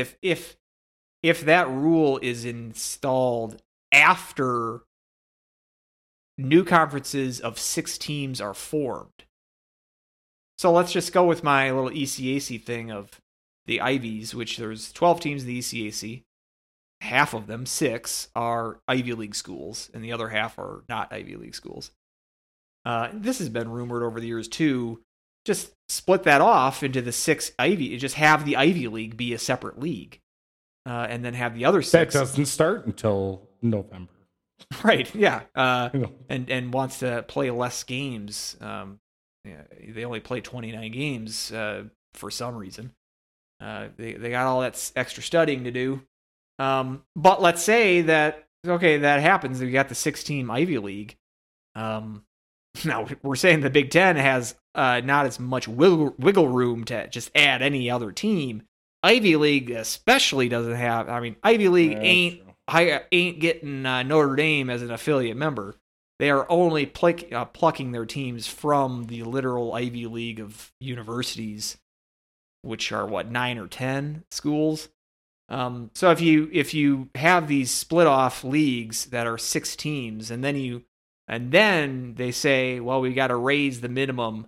if that rule is installed after new conferences of 6 teams are formed. So let's just go with my little ECAC thing of the Ivies, which there's 12 teams in the ECAC. Half of them, 6, are Ivy League schools, and the other half are not Ivy League schools. This has been rumored over the years, too. Just split that off into the 6 Ivy. Just have the Ivy League be a separate league. And then have the other 6. That doesn't start until November. Right, yeah. And wants to play less games. They only play 29 games for some reason. They got all that extra studying to do. But let's say that happens. We got the 6-team Ivy League. Now, we're saying the Big Ten has not as much wiggle room to just add any other team. Ivy League especially doesn't have. I mean, Ivy League ain't getting Notre Dame as an affiliate member. They are only plucking their teams from the literal Ivy League of universities, which are 9 or 10 schools. So if you have these split off leagues that are six teams, and then they say, well, we got to raise the minimum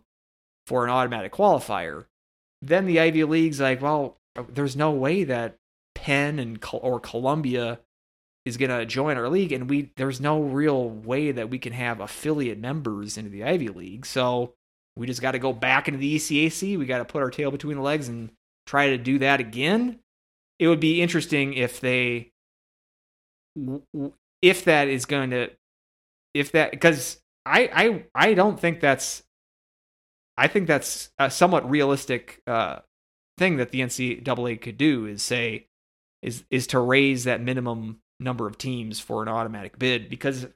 for an automatic qualifier, then the Ivy League's like, well, there's no way that Penn or Columbia is going to join our league, and there's no real way that we can have affiliate members into the Ivy League, so we just got to go back into the ECAC. We got to put our tail between the legs and try to do that again. It would be interesting because I think that's a somewhat realistic thing that the NCAA could do is to raise that minimum number of teams for an automatic bid, because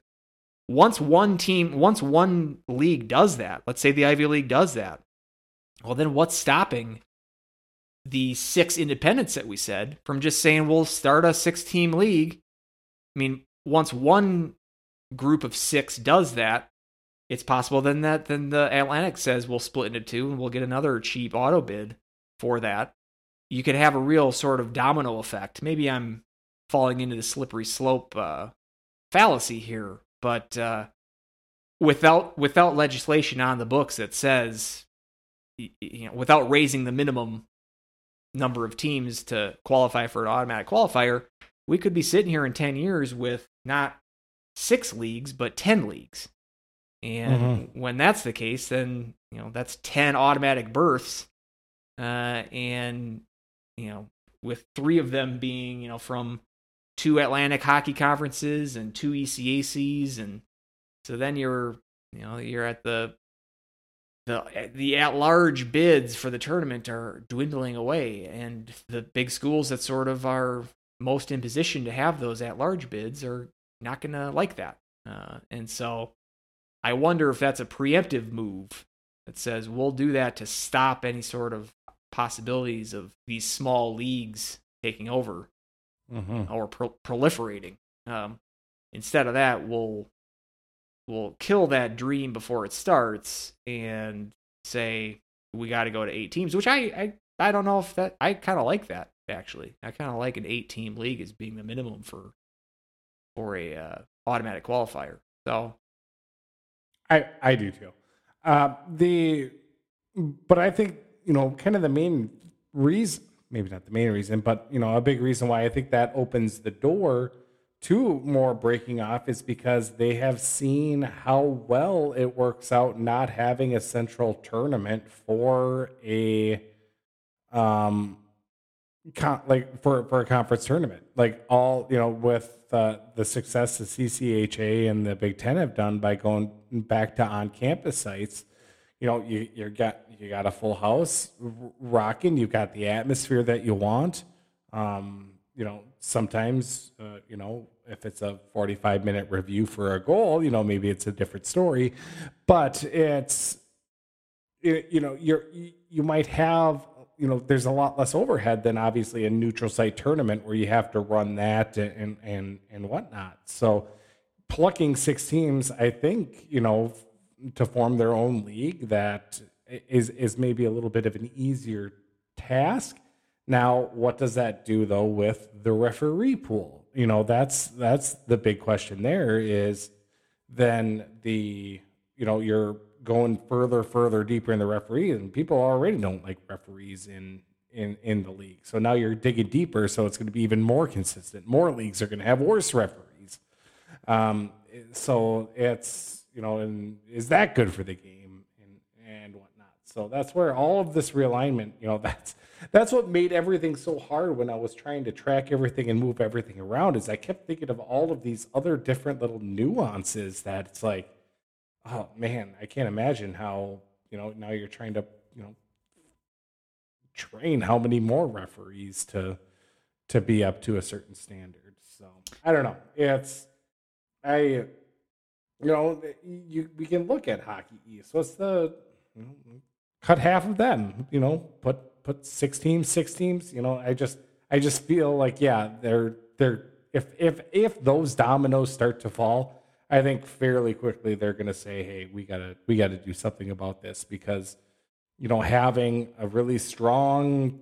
once one league does that, let's say the Ivy League does that, well, then what's stopping the six independents that we said from just saying, we'll start a six-team league? I mean, once one group of six does that, it's possible then the Atlantic says we'll split into two and we'll get another cheap auto bid for that. You could have a real sort of domino effect. Maybe I'm falling into the slippery slope fallacy here, but without legislation on the books that says, without raising the minimum number of teams to qualify for an automatic qualifier, we could be sitting here in 10 years with not 6 leagues, but 10 leagues. And when that's the case, then, that's 10 automatic berths. With 3 of them being, from 2 Atlantic hockey conferences and 2 ECACs. And so then you're at the at-large bids for the tournament are dwindling away, and the big schools that sort of are most in position to have those at-large bids are not going to like that. And so I wonder if that's a preemptive move that says we'll do that to stop any sort of possibilities of these small leagues taking over or proliferating. Instead of that, we'll kill that dream before it starts and say we got to go to 8 teams, which I don't know if that, I kind of like that, actually. I kind of like an 8-team league as being the minimum for a automatic qualifier. So I do too. But I think, kind of the main reason, maybe not the main reason, but a big reason why I think that opens the door to more breaking off is because they have seen how well it works out not having a central tournament for a for a conference tournament. Like with the success the CCHA and the Big Ten have done by going back to on-campus sites, you got a full house rocking. You've got the atmosphere that you want. Sometimes, if it's a 45-minute review for a goal, maybe it's a different story, but you might have, there's a lot less overhead than obviously a neutral site tournament where you have to run that and whatnot. So plucking 6 teams, I think, to form their own league, that is maybe a little bit of an easier task. Now, what does that do though with the referee pool? That's the big question there is then you're going further deeper in the referee, and people already don't like referees in the league. So now you're digging deeper. So it's going to be even more consistent. More leagues are going to have worse referees. So it's, and is that good for the game and whatnot? So that's where all of this realignment, that's what made everything so hard when I was trying to track everything and move everything around, is I kept thinking of all of these other different little nuances that it's like, oh man, I can't imagine how, now you're trying to, train how many more referees to be up to a certain standard. So I don't know. We can look at Hockey East. What's the, cut half of them, put 6 teams, I just feel like, they're if those dominoes start to fall, I think fairly quickly they're going to say, hey, we gotta do something about this, because having a really strong,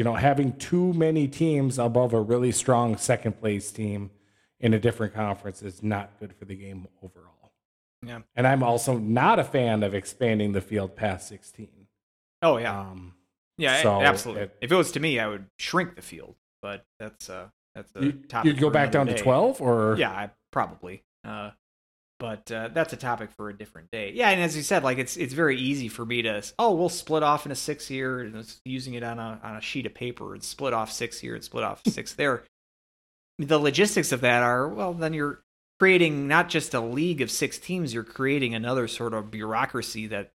you know, having too many teams above a really strong second place team in a different conference is not good for the game overall. Yeah. And I'm also not a fan of expanding the field past 16. Oh yeah. Yeah, so absolutely. If it was to me, I would shrink the field, but that's a topic. You'd go back down to 12 or? Yeah, probably. But that's a topic for a different day. Yeah, and as you said, like it's very easy for me to we'll split off into six here, and it's using it on a sheet of paper and split off six here and split off six there. The logistics of that are then you're creating not just a league of six teams, you're creating another sort of bureaucracy that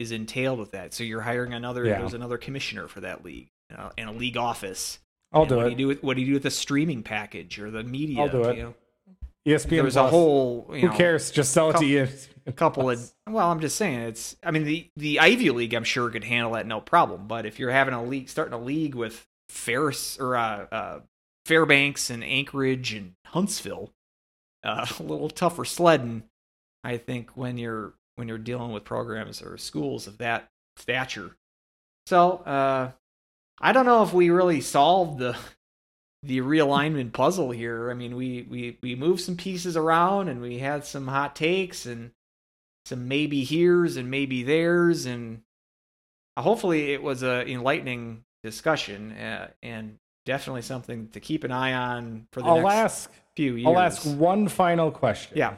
is entailed with that. So you're hiring there's another commissioner for that league, and a league office. What do you do with the streaming package or the media? I'll do it. You know? ESPN there was Plus. A whole, you know, who cares? Just sell it to you. A couple of, I'm just saying it's, I mean, the Ivy League, I'm sure could handle that. No problem. But if you're having starting a league with Ferris or Fairbanks and Anchorage and Huntsville, a little tougher sledding. I think when you're dealing with programs or schools of that stature. So, I don't know if we really solved the realignment puzzle here. I mean, we moved some pieces around and we had some hot takes and some maybe here's and maybe there's, and hopefully it was an enlightening discussion and definitely something to keep an eye on for the next few years. I'll ask one final question. Yeah.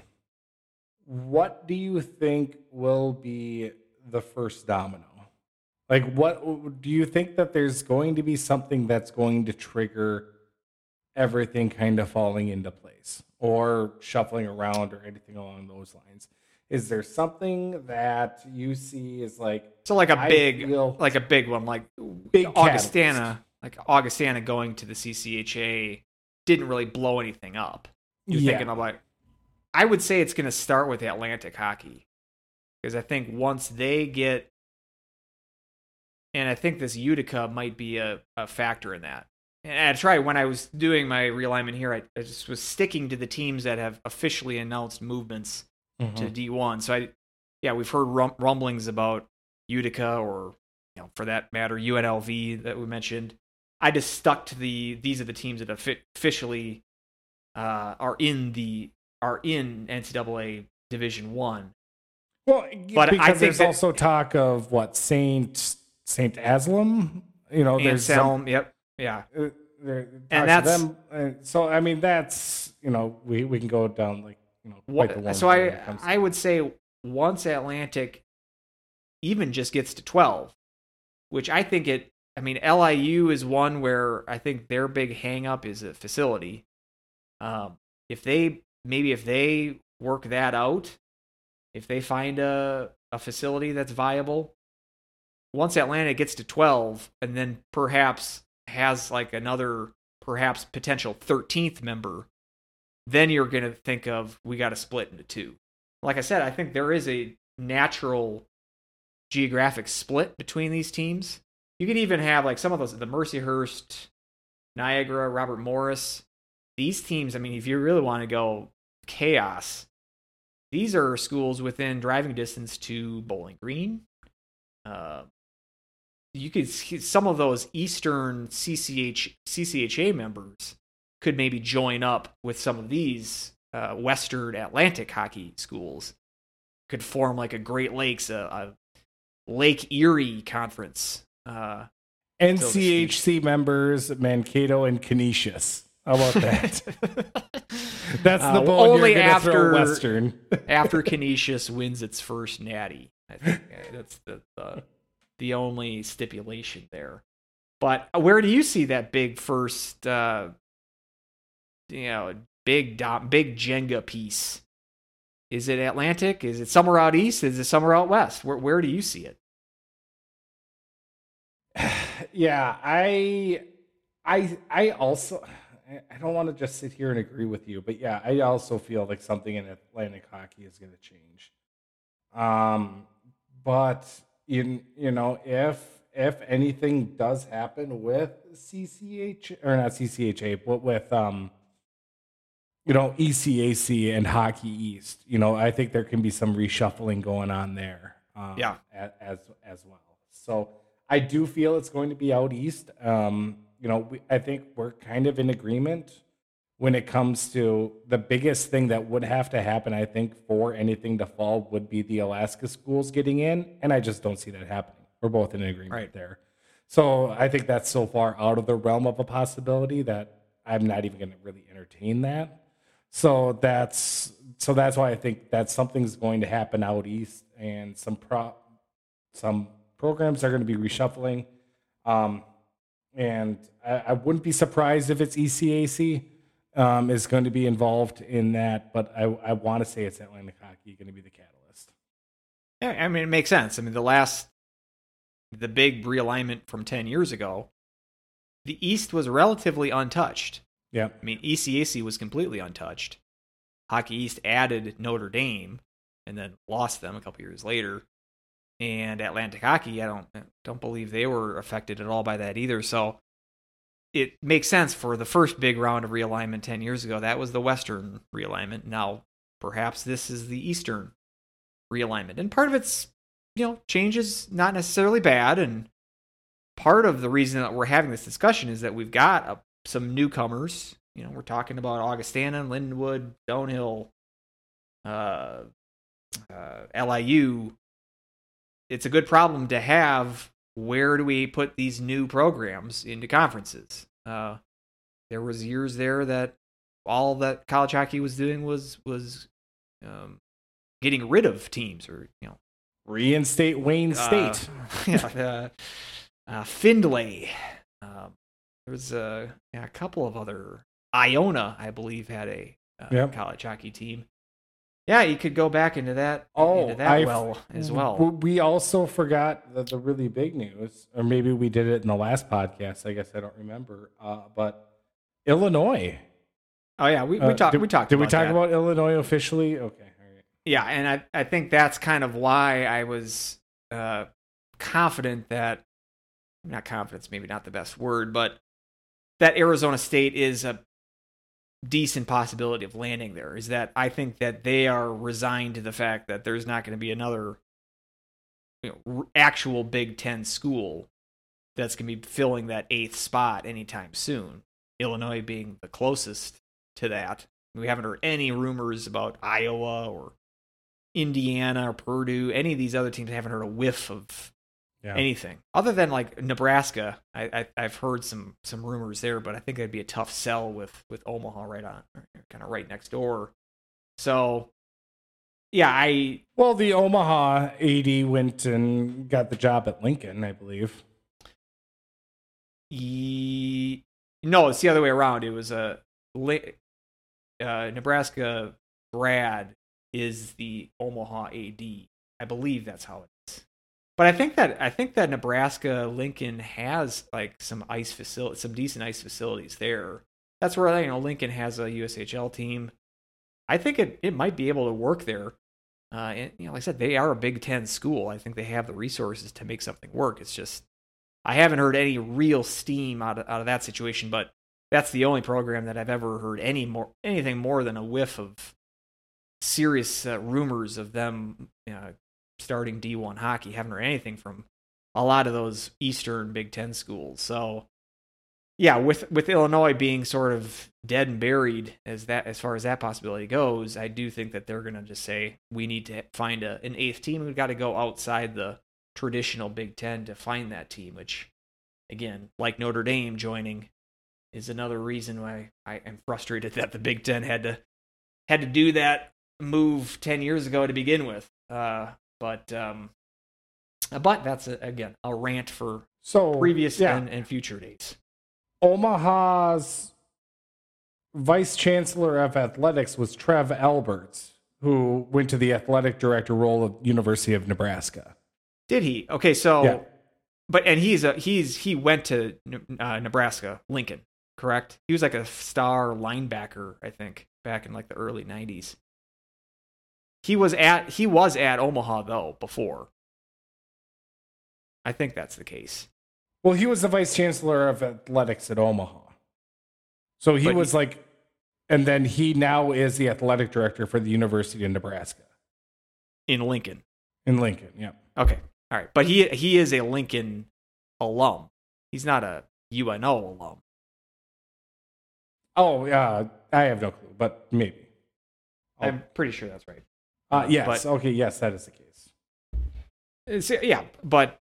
What do you think will be the first domino? Like, what do you think that there's going to be something that's going to trigger everything kind of falling into place or shuffling around or anything along those lines? Is there something that you see is like a big Augustana catalyst. Like Augustana going to the CCHA didn't really blow anything up. I would say it's going to start with Atlantic Hockey, because I think once they get, and I think this Utica might be a factor in that. And that's right. When I was doing my realignment here, I just was sticking to the teams that have officially announced movements to D1. So we've heard rumblings about Utica or, you know, for that matter, UNLV that we mentioned. I just stuck to these are the teams that officially are in NCAA Division I. Well, but I think there's also talk of St. Aslam, you know, there's Anselm. Yep. Yeah, and that's them. And so I mean that's, you know, we can go down like, you know, quite the long. So I would say once Atlantic even just gets to 12, which I think LIU is one where I think their big hang up is a facility. If they work that out, if they find a facility that's viable, once Atlantic gets to 12, and then perhaps has like another perhaps potential 13th member, then you're going to think of, we got to split into two. Like I said, I think there is a natural geographic split between these teams. You could even have like some of those, the Mercyhurst, Niagara, Robert Morris, these teams. I mean, if you really want to go chaos, these are schools within driving distance to Bowling Green. You could see some of those Eastern CCHA members could maybe join up with some of these Western Atlantic hockey schools, could form like a Great Lakes, a Lake Erie conference. NCHC members, Mankato and Canisius. How about that? That's the ball only you're after throw Western. After Canisius wins its first natty, I think that's the only stipulation there. But where do you see that big first, big Jenga piece? Is it Atlantic? Is it somewhere out east? Is it somewhere out west? Where do you see it? Yeah, I also, I don't want to just sit here and agree with you, but yeah, I also feel like something in Atlantic hockey is going to change. But you know, if anything does happen with CCH or not CCHA, but with you know, ECAC and Hockey East, you know, I think there can be some reshuffling going on there. As well. So I do feel it's going to be out east. I think we're kind of in agreement when it comes to the biggest thing that would have to happen, I think, for anything to fall would be the Alaska schools getting in, and I just don't see that happening. We're both in agreement there. So I think that's so far out of the realm of a possibility that I'm not even going to really entertain that. So that's why I think that something's going to happen out east, and some programs are going to be reshuffling. And I wouldn't be surprised if it's ECAC is going to be involved in that, but I want to say it's Atlantic Hockey going to be the catalyst. Yeah, I mean, it makes sense. I mean, the big realignment from 10 years ago, the East was relatively untouched. Yeah. I mean, ECAC was completely untouched. Hockey East added Notre Dame and then lost them a couple years later. And Atlantic Hockey, I don't believe they were affected at all by that either. So it makes sense for the first big round of realignment 10 years ago. That was the Western realignment. Now, perhaps this is the Eastern realignment. And part of it's, change is not necessarily bad. And part of the reason that we're having this discussion is that we've got some newcomers. We're talking about Augustana, Lindenwood, Stonehill, LIU. It's a good problem to have. Where do we put these new programs into conferences? There was years there that all that college hockey was doing was getting rid of teams, or reinstate Wayne State, Findlay. There was a couple of other. Iona, I believe, had a college hockey team. Yeah, you could go back into that. As well. We also forgot the really big news, or maybe we did it in the last podcast. I guess I don't remember. But Illinois. Oh yeah, we talked. We talked. Did we talk about Illinois officially? Okay, all right. Yeah, and I think that's kind of why I was confident that, not confidence, maybe not the best word, but that Arizona State is a decent possibility of landing there, is that I think that they are resigned to the fact that there's not going to be another actual Big Ten school that's going to be filling that 8th spot anytime soon, Illinois being the closest to that. We haven't heard any rumors about Iowa or Indiana or Purdue, any of these other teams. I haven't heard a whiff of anything other than like Nebraska. I've heard some rumors there, but I think that'd be a tough sell with Omaha right next door. So the Omaha AD went and got the job at Lincoln, I believe. No, it's the other way around. It was a Nebraska grad is the Omaha AD. I believe that's how it is. But I think that Nebraska Lincoln has like some decent ice facilities there. That's where Lincoln has a USHL team. I think it might be able to work there. And like I said, they are a Big Ten school. I think they have the resources to make something work. It's just I haven't heard any real steam out of that situation. But that's the only program that I've ever heard anything more than a whiff of serious rumors of them. Starting D1 hockey, haven't heard anything from a lot of those Eastern Big Ten schools. So, yeah, with Illinois being sort of dead and buried as far as that possibility goes, I do think that they're going to just say, we need to find an 8th team. We've got to go outside the traditional Big Ten to find that team, which, again, like Notre Dame joining, is another reason why I am frustrated that the Big Ten had to do that move 10 years ago to begin with. But that's a rant for previous and future dates. Omaha's vice chancellor of athletics was Trev Alberts, who went to the athletic director role at University of Nebraska. Did he? Okay, so but he went to Nebraska Lincoln, correct? He was like a star linebacker, I think, back in like the early 90s. He was at Omaha though before. I think that's the case. Well, he was the vice chancellor of athletics at Omaha, so and then he now is the athletic director for the University of Nebraska in Lincoln. Yeah. Okay. All right. But he is a Lincoln alum. He's not a UNO alum. Oh, yeah. I have no clue, but maybe. I'm pretty sure that's right. Yes. But, okay. Yes, that is the case. Yeah. But,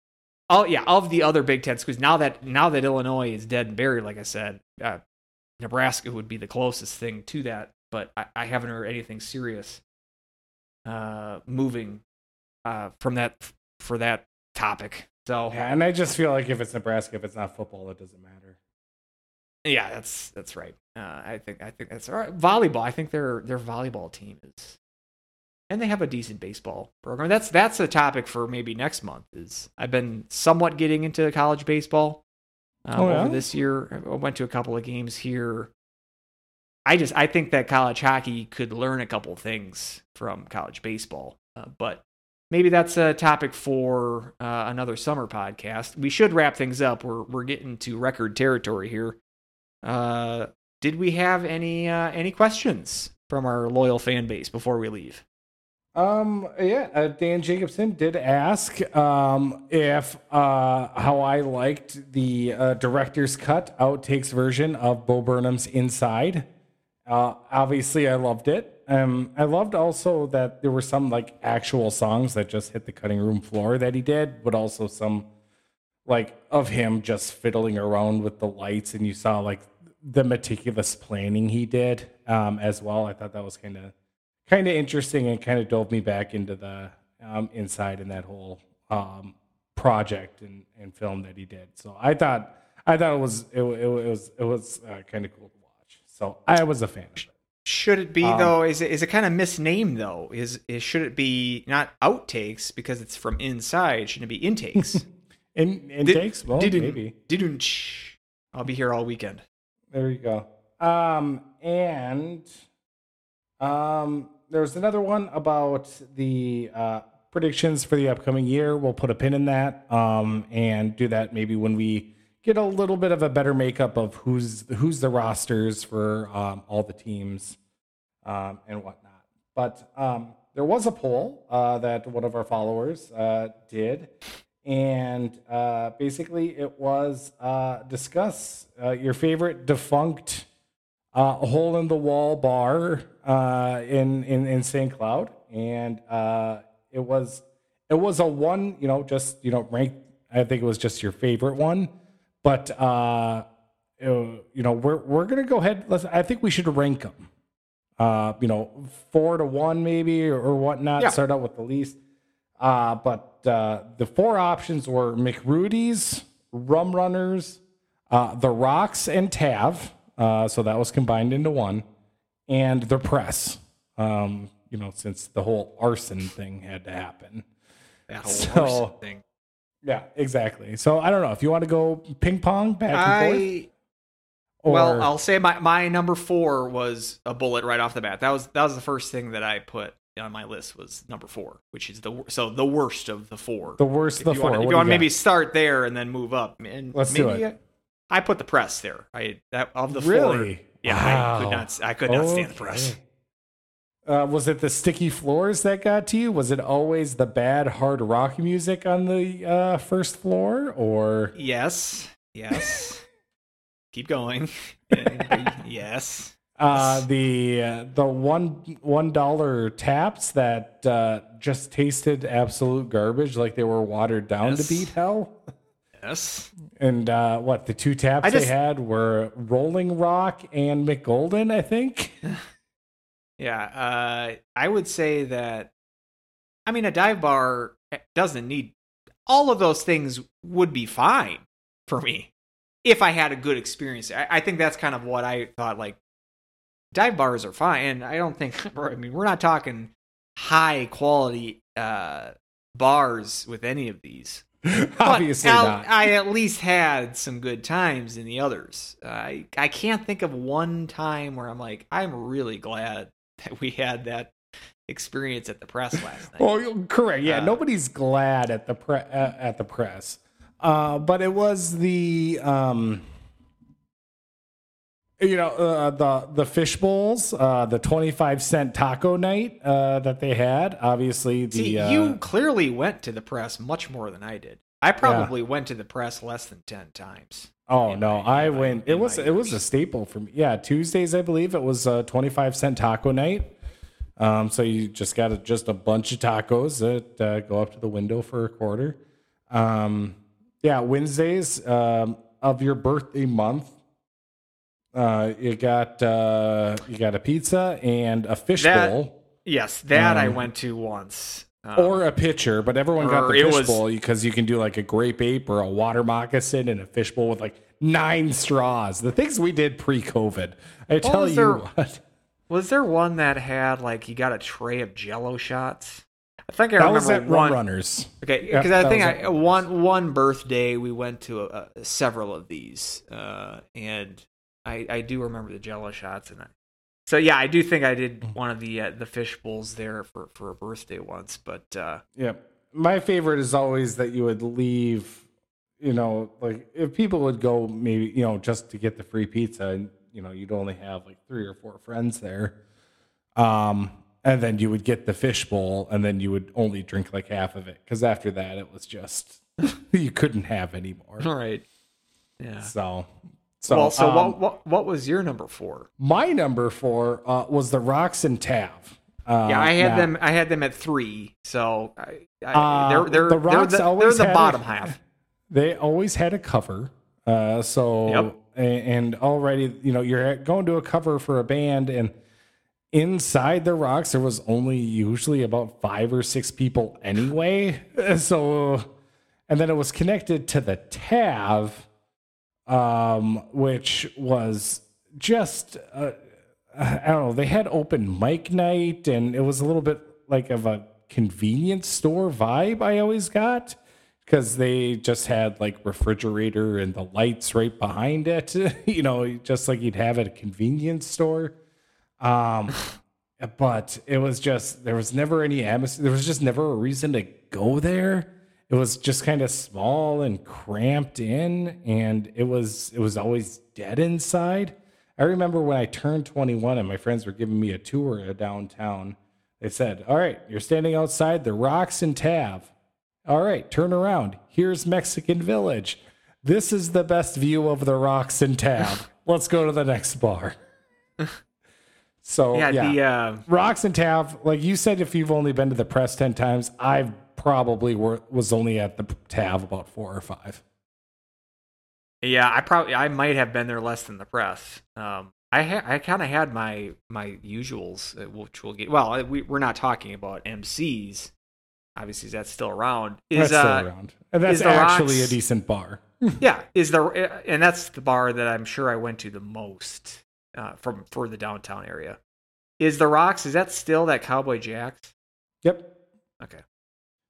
oh, yeah, of the other Big Ten schools, now that Illinois is dead and buried, like I said, Nebraska would be the closest thing to that. But I haven't heard anything serious moving from that for that topic. So yeah, and I just feel like if it's Nebraska, if it's not football, it doesn't matter. Yeah, that's right. I think that's all right. Volleyball, I think their volleyball team is, and they have a decent baseball program. That's a topic for maybe next month. Is I've been somewhat getting into college baseball over this year. I went to a couple of games here. I think that college hockey could learn a couple things from college baseball, but maybe that's a topic for another summer podcast. We should wrap things up. We're getting to record territory here. Did we have any questions from our loyal fan base before we leave? Dan Jacobson did ask if how I liked the director's cut outtakes version of Bo Burnham's Inside. Obviously, I loved it. I loved also that there were some like actual songs that just hit the cutting room floor that he did, but also some like of him just fiddling around with the lights, and you saw like the meticulous planning he did as well. I thought that was kind of interesting and kind of dove me back into the Inside and that whole project and film that he did. So I thought it was kind of cool to watch. So I was a fan of it. Should it be though? Is it kind of misnamed though? Should it be not outtakes because it's from Inside? Should it be intakes? Intakes? Well, maybe. I'll be here all weekend. There you go. There's another one about the predictions for the upcoming year. We'll put a pin in that and do that maybe when we get a little bit of a better makeup of who's the rosters for all the teams and whatnot. But there was a poll that one of our followers did, and basically it was discuss your favorite defunct a hole in the wall bar in St. Cloud, and it was a one, rank. I think it was just your favorite one, but we're gonna go ahead. I think we should rank them. 4 to 1 maybe or whatnot. Yeah. Start out with the least. But the four options were McRudy's, Rum Runners, The Rocks, and Tav. So that was combined into one, and the press, since the whole arson thing had to happen. That whole arson thing. Yeah, exactly. So I don't know if you want to go ping pong back and forth. Well, I'll say my number 4 was a bullet right off the bat. That was the first thing that I put on my list was number 4, which is the worst of the four. The worst of the four. If you want to maybe start there and then move up, and let's do it. I put the press there. Of the four, yeah, wow. I could not stand the press. Was it the sticky floors that got to you? Was it always the bad hard rock music on the first floor? Or yes, keep going. Yes, the $1 taps that just tasted absolute garbage, like they were watered down to beat hell. Yes. And the 2 taps they had were Rolling Rock and McGolden, I think. Yeah, I would say that. I mean, a dive bar doesn't need all of those things. Would be fine for me if I had a good experience. I think that's kind of what I thought. Like, dive bars are fine, and I don't think. I mean, we're not talking high quality bars with any of these. Obviously not. I at least had some good times in the others. I can't think of one time where I'm like, I'm really glad that we had that experience at the press last night. Well, correct. Yeah, nobody's glad at the press. But it was the the fish bowls, the 25-cent taco night that they had. Obviously, you clearly went to the press much more than I did. I probably went to the press less than 10 times. Oh, no, I went. It was a staple for me. Yeah, Tuesdays, I believe, it was a 25-cent taco night. So you just got a bunch of tacos that go up to the window for a quarter. Yeah, Wednesdays of your birthday month, you got a pizza and a fishbowl. Yes, that I went to once. Or a pitcher, but everyone got the fishbowl because you can do like a grape ape or a water moccasin and a fishbowl with like 9 straws. The things we did pre-COVID. I tell you what. Was there one that had like you got a tray of Jello shots? I think I remember one. Runners. Okay, because I think one birthday we went to several of these, and I do remember the Jello shots and. So yeah, I do think I did one of the fish bowls there for a birthday once, but yeah, my favorite is always that you would leave, like if people would go maybe just to get the free pizza, and you'd only have like 3 or 4 friends there, and then you would get the fish bowl, and then you would only drink like half of it because after that it was just you couldn't have any more. All right, yeah. So what was your number 4? My number 4 was the Rocks and Tav. I had them. I had them at 3. So they're the bottom half. They always had a cover. And already you're going to a cover for a band, and inside the Rocks there was only usually about 5 or 6 people anyway. And then it was connected to the Tav. Which was just, I don't know, they had open mic night, and it was a little bit like of a convenience store vibe I always got, because they just had like refrigerator and the lights right behind it, just like you'd have at a convenience store. But it was just, there was never any atmosphere. There was just never a reason to go there. It was just kind of small and cramped in, and it was always dead inside. I remember when I turned 21 and my friends were giving me a tour of downtown. They said, "All right, you're standing outside the Rocks and Tav. All right, turn around. Here's Mexican Village. This is the best view of the Rocks and Tav. Let's go to the next bar." So the Rocks and Tav, like you said, if you've only been to the press 10 times, I've probably was only at the Tav about 4 or 5. Yeah, I might have been there less than the press. I kind of had my usuals, which we'll get. Well, we're not talking about MCs. Obviously, that's still around. That's still around, and that's actually Rocks, a decent bar. Yeah, and that's the bar that I'm sure I went to the most for the downtown area. Is the Rocks? Is that still that Cowboy Jack's? Yep. Okay.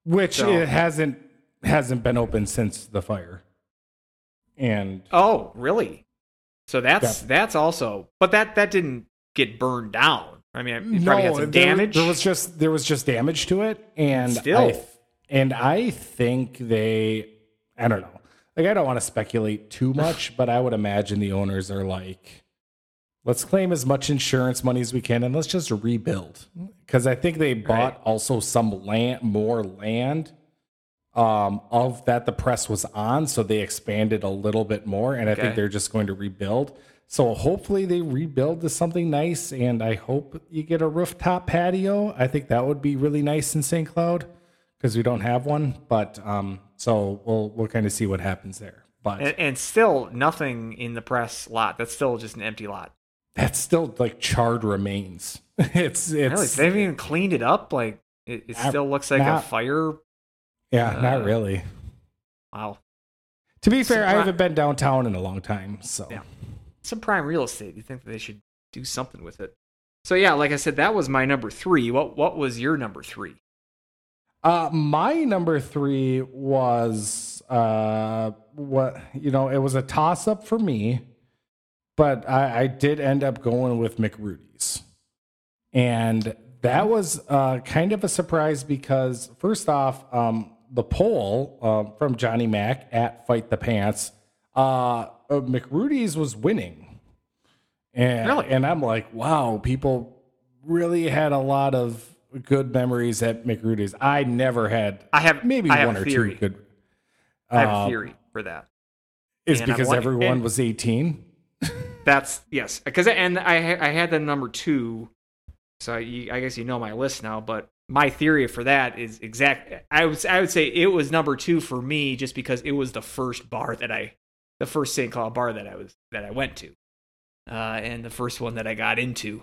Which it hasn't been open since the fire. And oh, really? So that's also, but that didn't get burned down. I mean, it probably had some damage. There was just damage to it, and still. I think I don't know. Like, I don't want to speculate too much, but I would imagine the owners are like, let's claim as much insurance money as we can, and let's just rebuild. Because I think they bought also some land, more land of that the press was on, so they expanded a little bit more, and I think they're just going to rebuild. So hopefully they rebuild to something nice, and I hope you get a rooftop patio. I think that would be really nice in St. Cloud because we don't have one. But so we'll kind of see what happens there. But and still nothing in the press lot. That's still just an empty lot. That's still like charred remains. It's they haven't even cleaned it up. Like it still looks like a fire. Yeah, not really. Wow. To be fair, I haven't been downtown in a long time. So yeah. Some prime real estate. You think that they should do something with it? So yeah, like I said, that was my number 3. What was your number 3? My number 3 was it was a toss up for me. But I did end up going with McRudy's. And that was kind of a surprise because, first off, the poll from Johnny Mack at Fight the Pants, McRudy's was winning. And, really? And I'm like, wow, people really had a lot of good memories at McRudy's. I never had. I have maybe one or two good. I have a theory for that. Is because everyone was 18? That's, yes. Because, and I had the number 2, so I guess you know my list now, but my theory for that is I would say it was number 2 for me just because it was the first bar that the first St. Cloud bar that I went to, and the first one that I got into.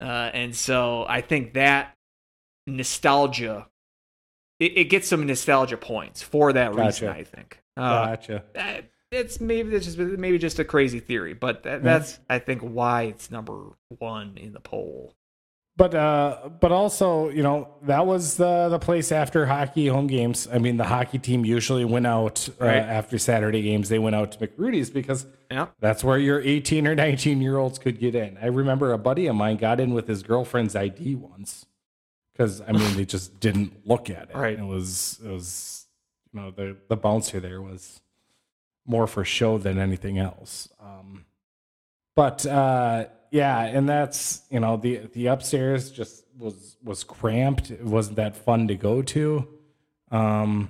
And so I think that nostalgia, it gets some nostalgia points for that reason, I think. Gotcha. It's maybe just a crazy theory, but that's I think why it's number 1 in the poll. But also, you know, that was the place after hockey home games. I mean, the hockey team usually went out after Saturday games. They went out to McRudy's because that's where your 18 or 19-year-olds could get in. I remember a buddy of mine got in with his girlfriend's ID once because, I mean, they just didn't look at it. Right. It was you know, the bouncer there was more for show than anything else. Yeah, and that's, you know, the upstairs just was cramped. It wasn't that fun to go to. I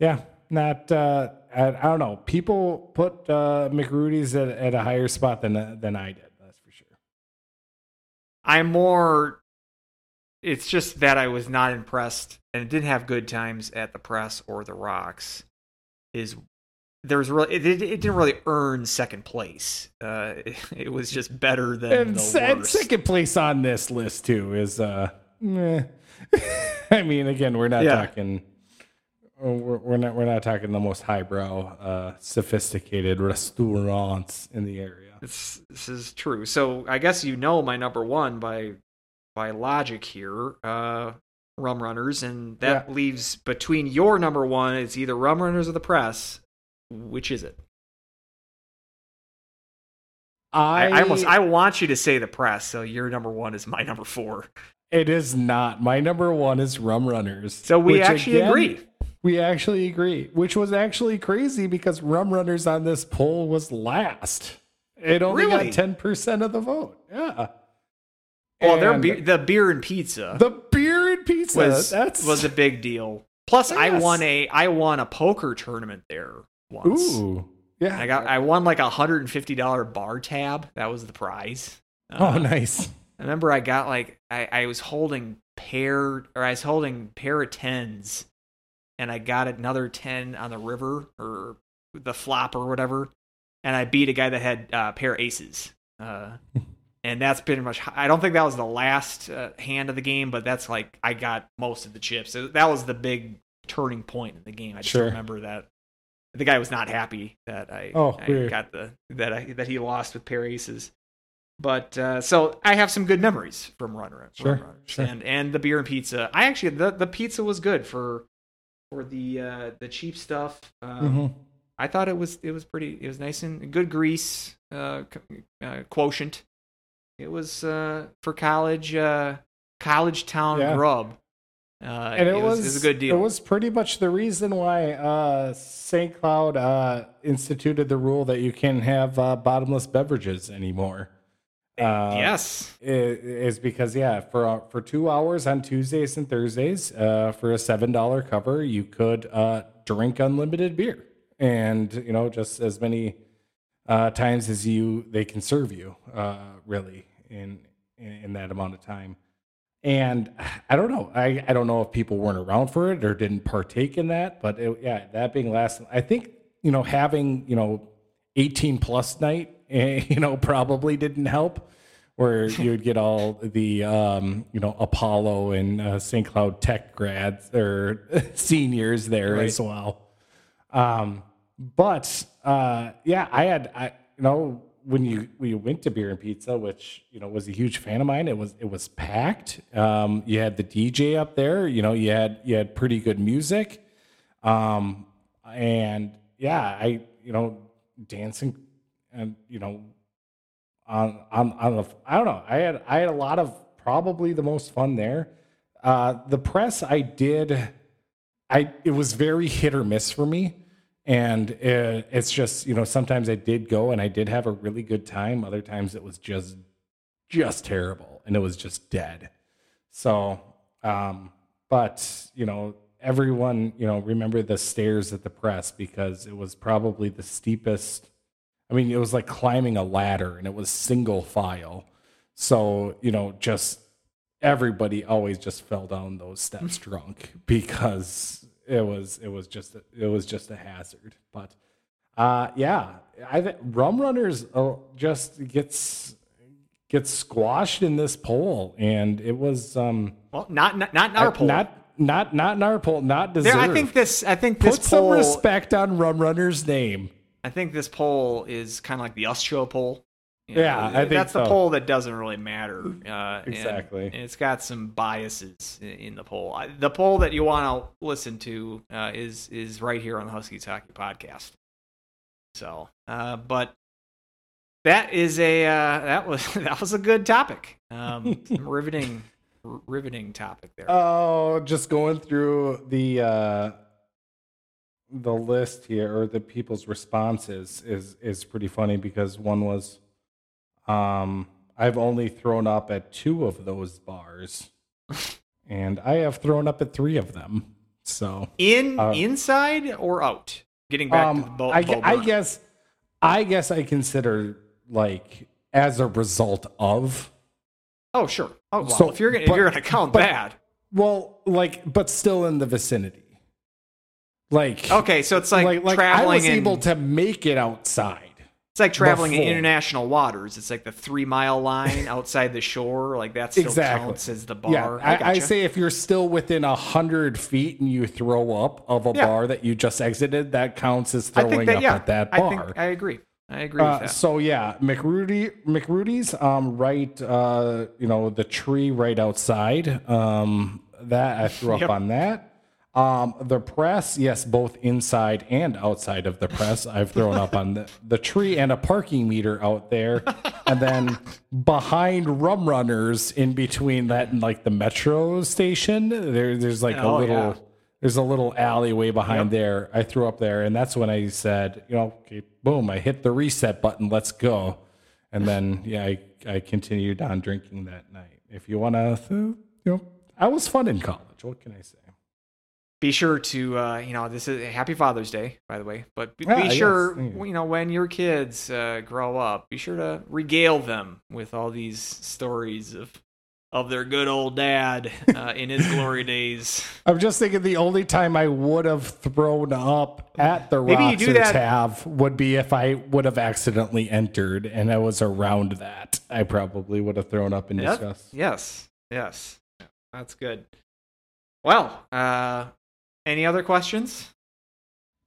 don't know. People put McRudy's at a higher spot than I did. That's for sure. It's just that I was not impressed and didn't have good times at the Press or the Rocks. It didn't really earn second place. It was just better than worst. Second place on this list too is I mean, again, we're not talking. We're not talking the most highbrow, sophisticated restaurants in the area. This is true. So I guess you know my number 1 by logic here. Rum Runners, and that leaves between your number 1. It's either Rum Runners or the Press. Which is it? I want you to say the Press, so your number 1 is my number 4. It is not. My number 1 is Rum Runners. So we actually agree. We actually agree, which was actually crazy because Rum Runners on this poll was last. It only got 10% of the vote. Yeah. Well, the beer and pizza. The beer and pizza was a big deal. Plus, yes. I won a poker tournament there. Once. Ooh, yeah! I won like $150 bar tab. That was the prize. Oh, nice! I remember I got like I was holding pair of tens, and I got another 10 on the river or the flop or whatever, and I beat a guy that had a pair of aces. And that's pretty much. I don't think that was the last hand of the game, but that's like I got most of the chips. That was the big turning point in the game. I just remember that. The guy was not happy that I got that he lost with pair aces, but so I have some good memories from Rum Runners and the beer and pizza. I actually the pizza was good for the cheap stuff. I thought it was pretty. It was nice and good grease quotient. It was for college town grub. And it was a good deal. It was pretty much the reason why St. Cloud instituted the rule that you can't have bottomless beverages anymore. Yes, is because for 2 hours on Tuesdays and Thursdays for a $7 cover you could drink unlimited beer, and you know just as many times as they can serve you really in that amount of time. And I don't know. I don't know if people weren't around for it or didn't partake in that, but that being last, I think, you know, having, you know, 18 plus night, you know, probably didn't help where you would get all the, you know, Apollo and St. Cloud Tech grads or seniors there as well. When you went to Beer and Pizza, which, you know, was a huge fan of mine, it was packed. You had the DJ up there, you know, you had pretty good music. Dancing and, you know, I had a lot of probably the most fun there. The Press it was very hit or miss for me. And it's just, you know, sometimes I did go and I did have a really good time. Other times it was just terrible and it was just dead. So, but, you know, everyone, you know, remember the stairs at the press, because it was probably the steepest. I mean, it was like climbing a ladder, and it was single file. So, you know, just everybody always just fell down those steps drunk, because it was just a hazard. But yeah, I think Rum Runners just gets squashed in this poll, and it was well, not in our poll. Not in our poll, not deserved. I think this put poll, some respect on Rum Runner's name. I think this poll is kind of like the Ustro poll. You know, yeah, I think that's the poll that doesn't really matter. Exactly. And it's got some biases in the poll. The poll that you want to listen to is right here on the Huskies Hockey Podcast. So, but that is that was a good topic. Riveting topic there. Oh, just going through the list here, or the people's responses is pretty funny, because one was, I've only thrown up at two of those bars, and I have thrown up at three of them. So inside or out? Getting back to the bowl I guess I consider, like, as a result of. Oh, sure. Oh, well, so, if you're gonna count that. Well, like, but still in the vicinity. Like, okay, so it's like traveling. I was able to make it outside. It's like traveling in international waters. It's like the 3-mile line outside the shore. Like, that still counts as the bar. Yeah, I say if you're still within 100 feet and you throw up of a bar that you just exited, that counts as throwing up at that bar. I agree with that. So yeah, McRudy's right. You know, the tree right outside. That I threw up on that. The press, yes, both inside and outside of the press. I've thrown up on the tree and a parking meter out there, and then behind Rum Runners, in between that and like the metro station. There's like there's a little alleyway behind there. I threw up there, and that's when I said, you know, okay, boom, I hit the reset button. Let's go. And then I continued on drinking that night. If you want to, you know, I was fun in college. What can I say? Be sure to, you know, this is Happy Father's Day, by the way. But you know, when your kids grow up, be sure to regale them with all these stories of their good old dad in his glory days. I'm just thinking the only time I would have thrown up at the Roxer tab would be if I would have accidentally entered and I was around that. I probably would have thrown up in disgust. Yes. That's good. Well, any other questions?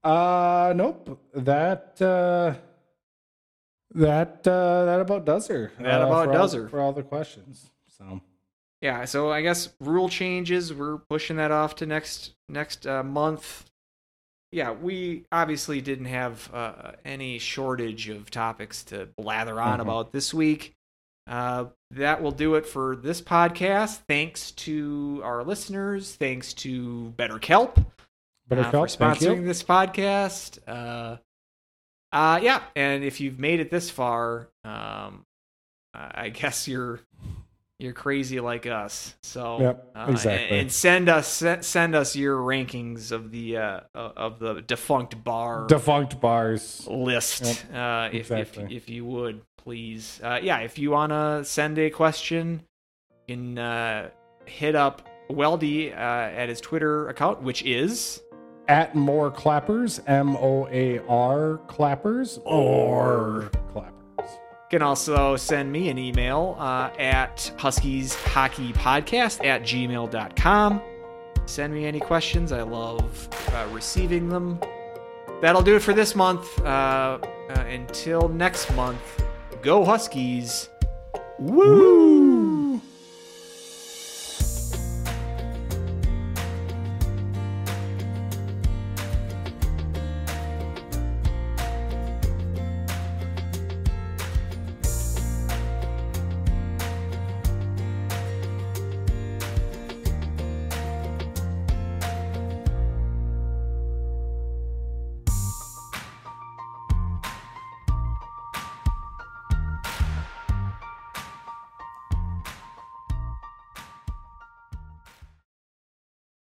Nope. That about does her. That about does her for all the questions. So. Yeah, so I guess rule changes, we're pushing that off to next month. Yeah, we obviously didn't have any shortage of topics to blather on about this week. That will do it for this podcast. Thanks to our listeners. Thanks to BetterKelp for sponsoring this podcast. Yeah, and if you've made it this far, I guess you're crazy like us. So exactly. And send us your rankings of the defunct bars list. Yep. If you would, please. If you wanna send a question, you can hit up Weldy at his Twitter account, which is at More Clappers, MOAR Clappers, or Clappers. You can also send me an email at huskieshockeypodcast@gmail.com. Send me any questions. I love receiving them. That'll do it for this month. Until next month, go Huskies. Woo!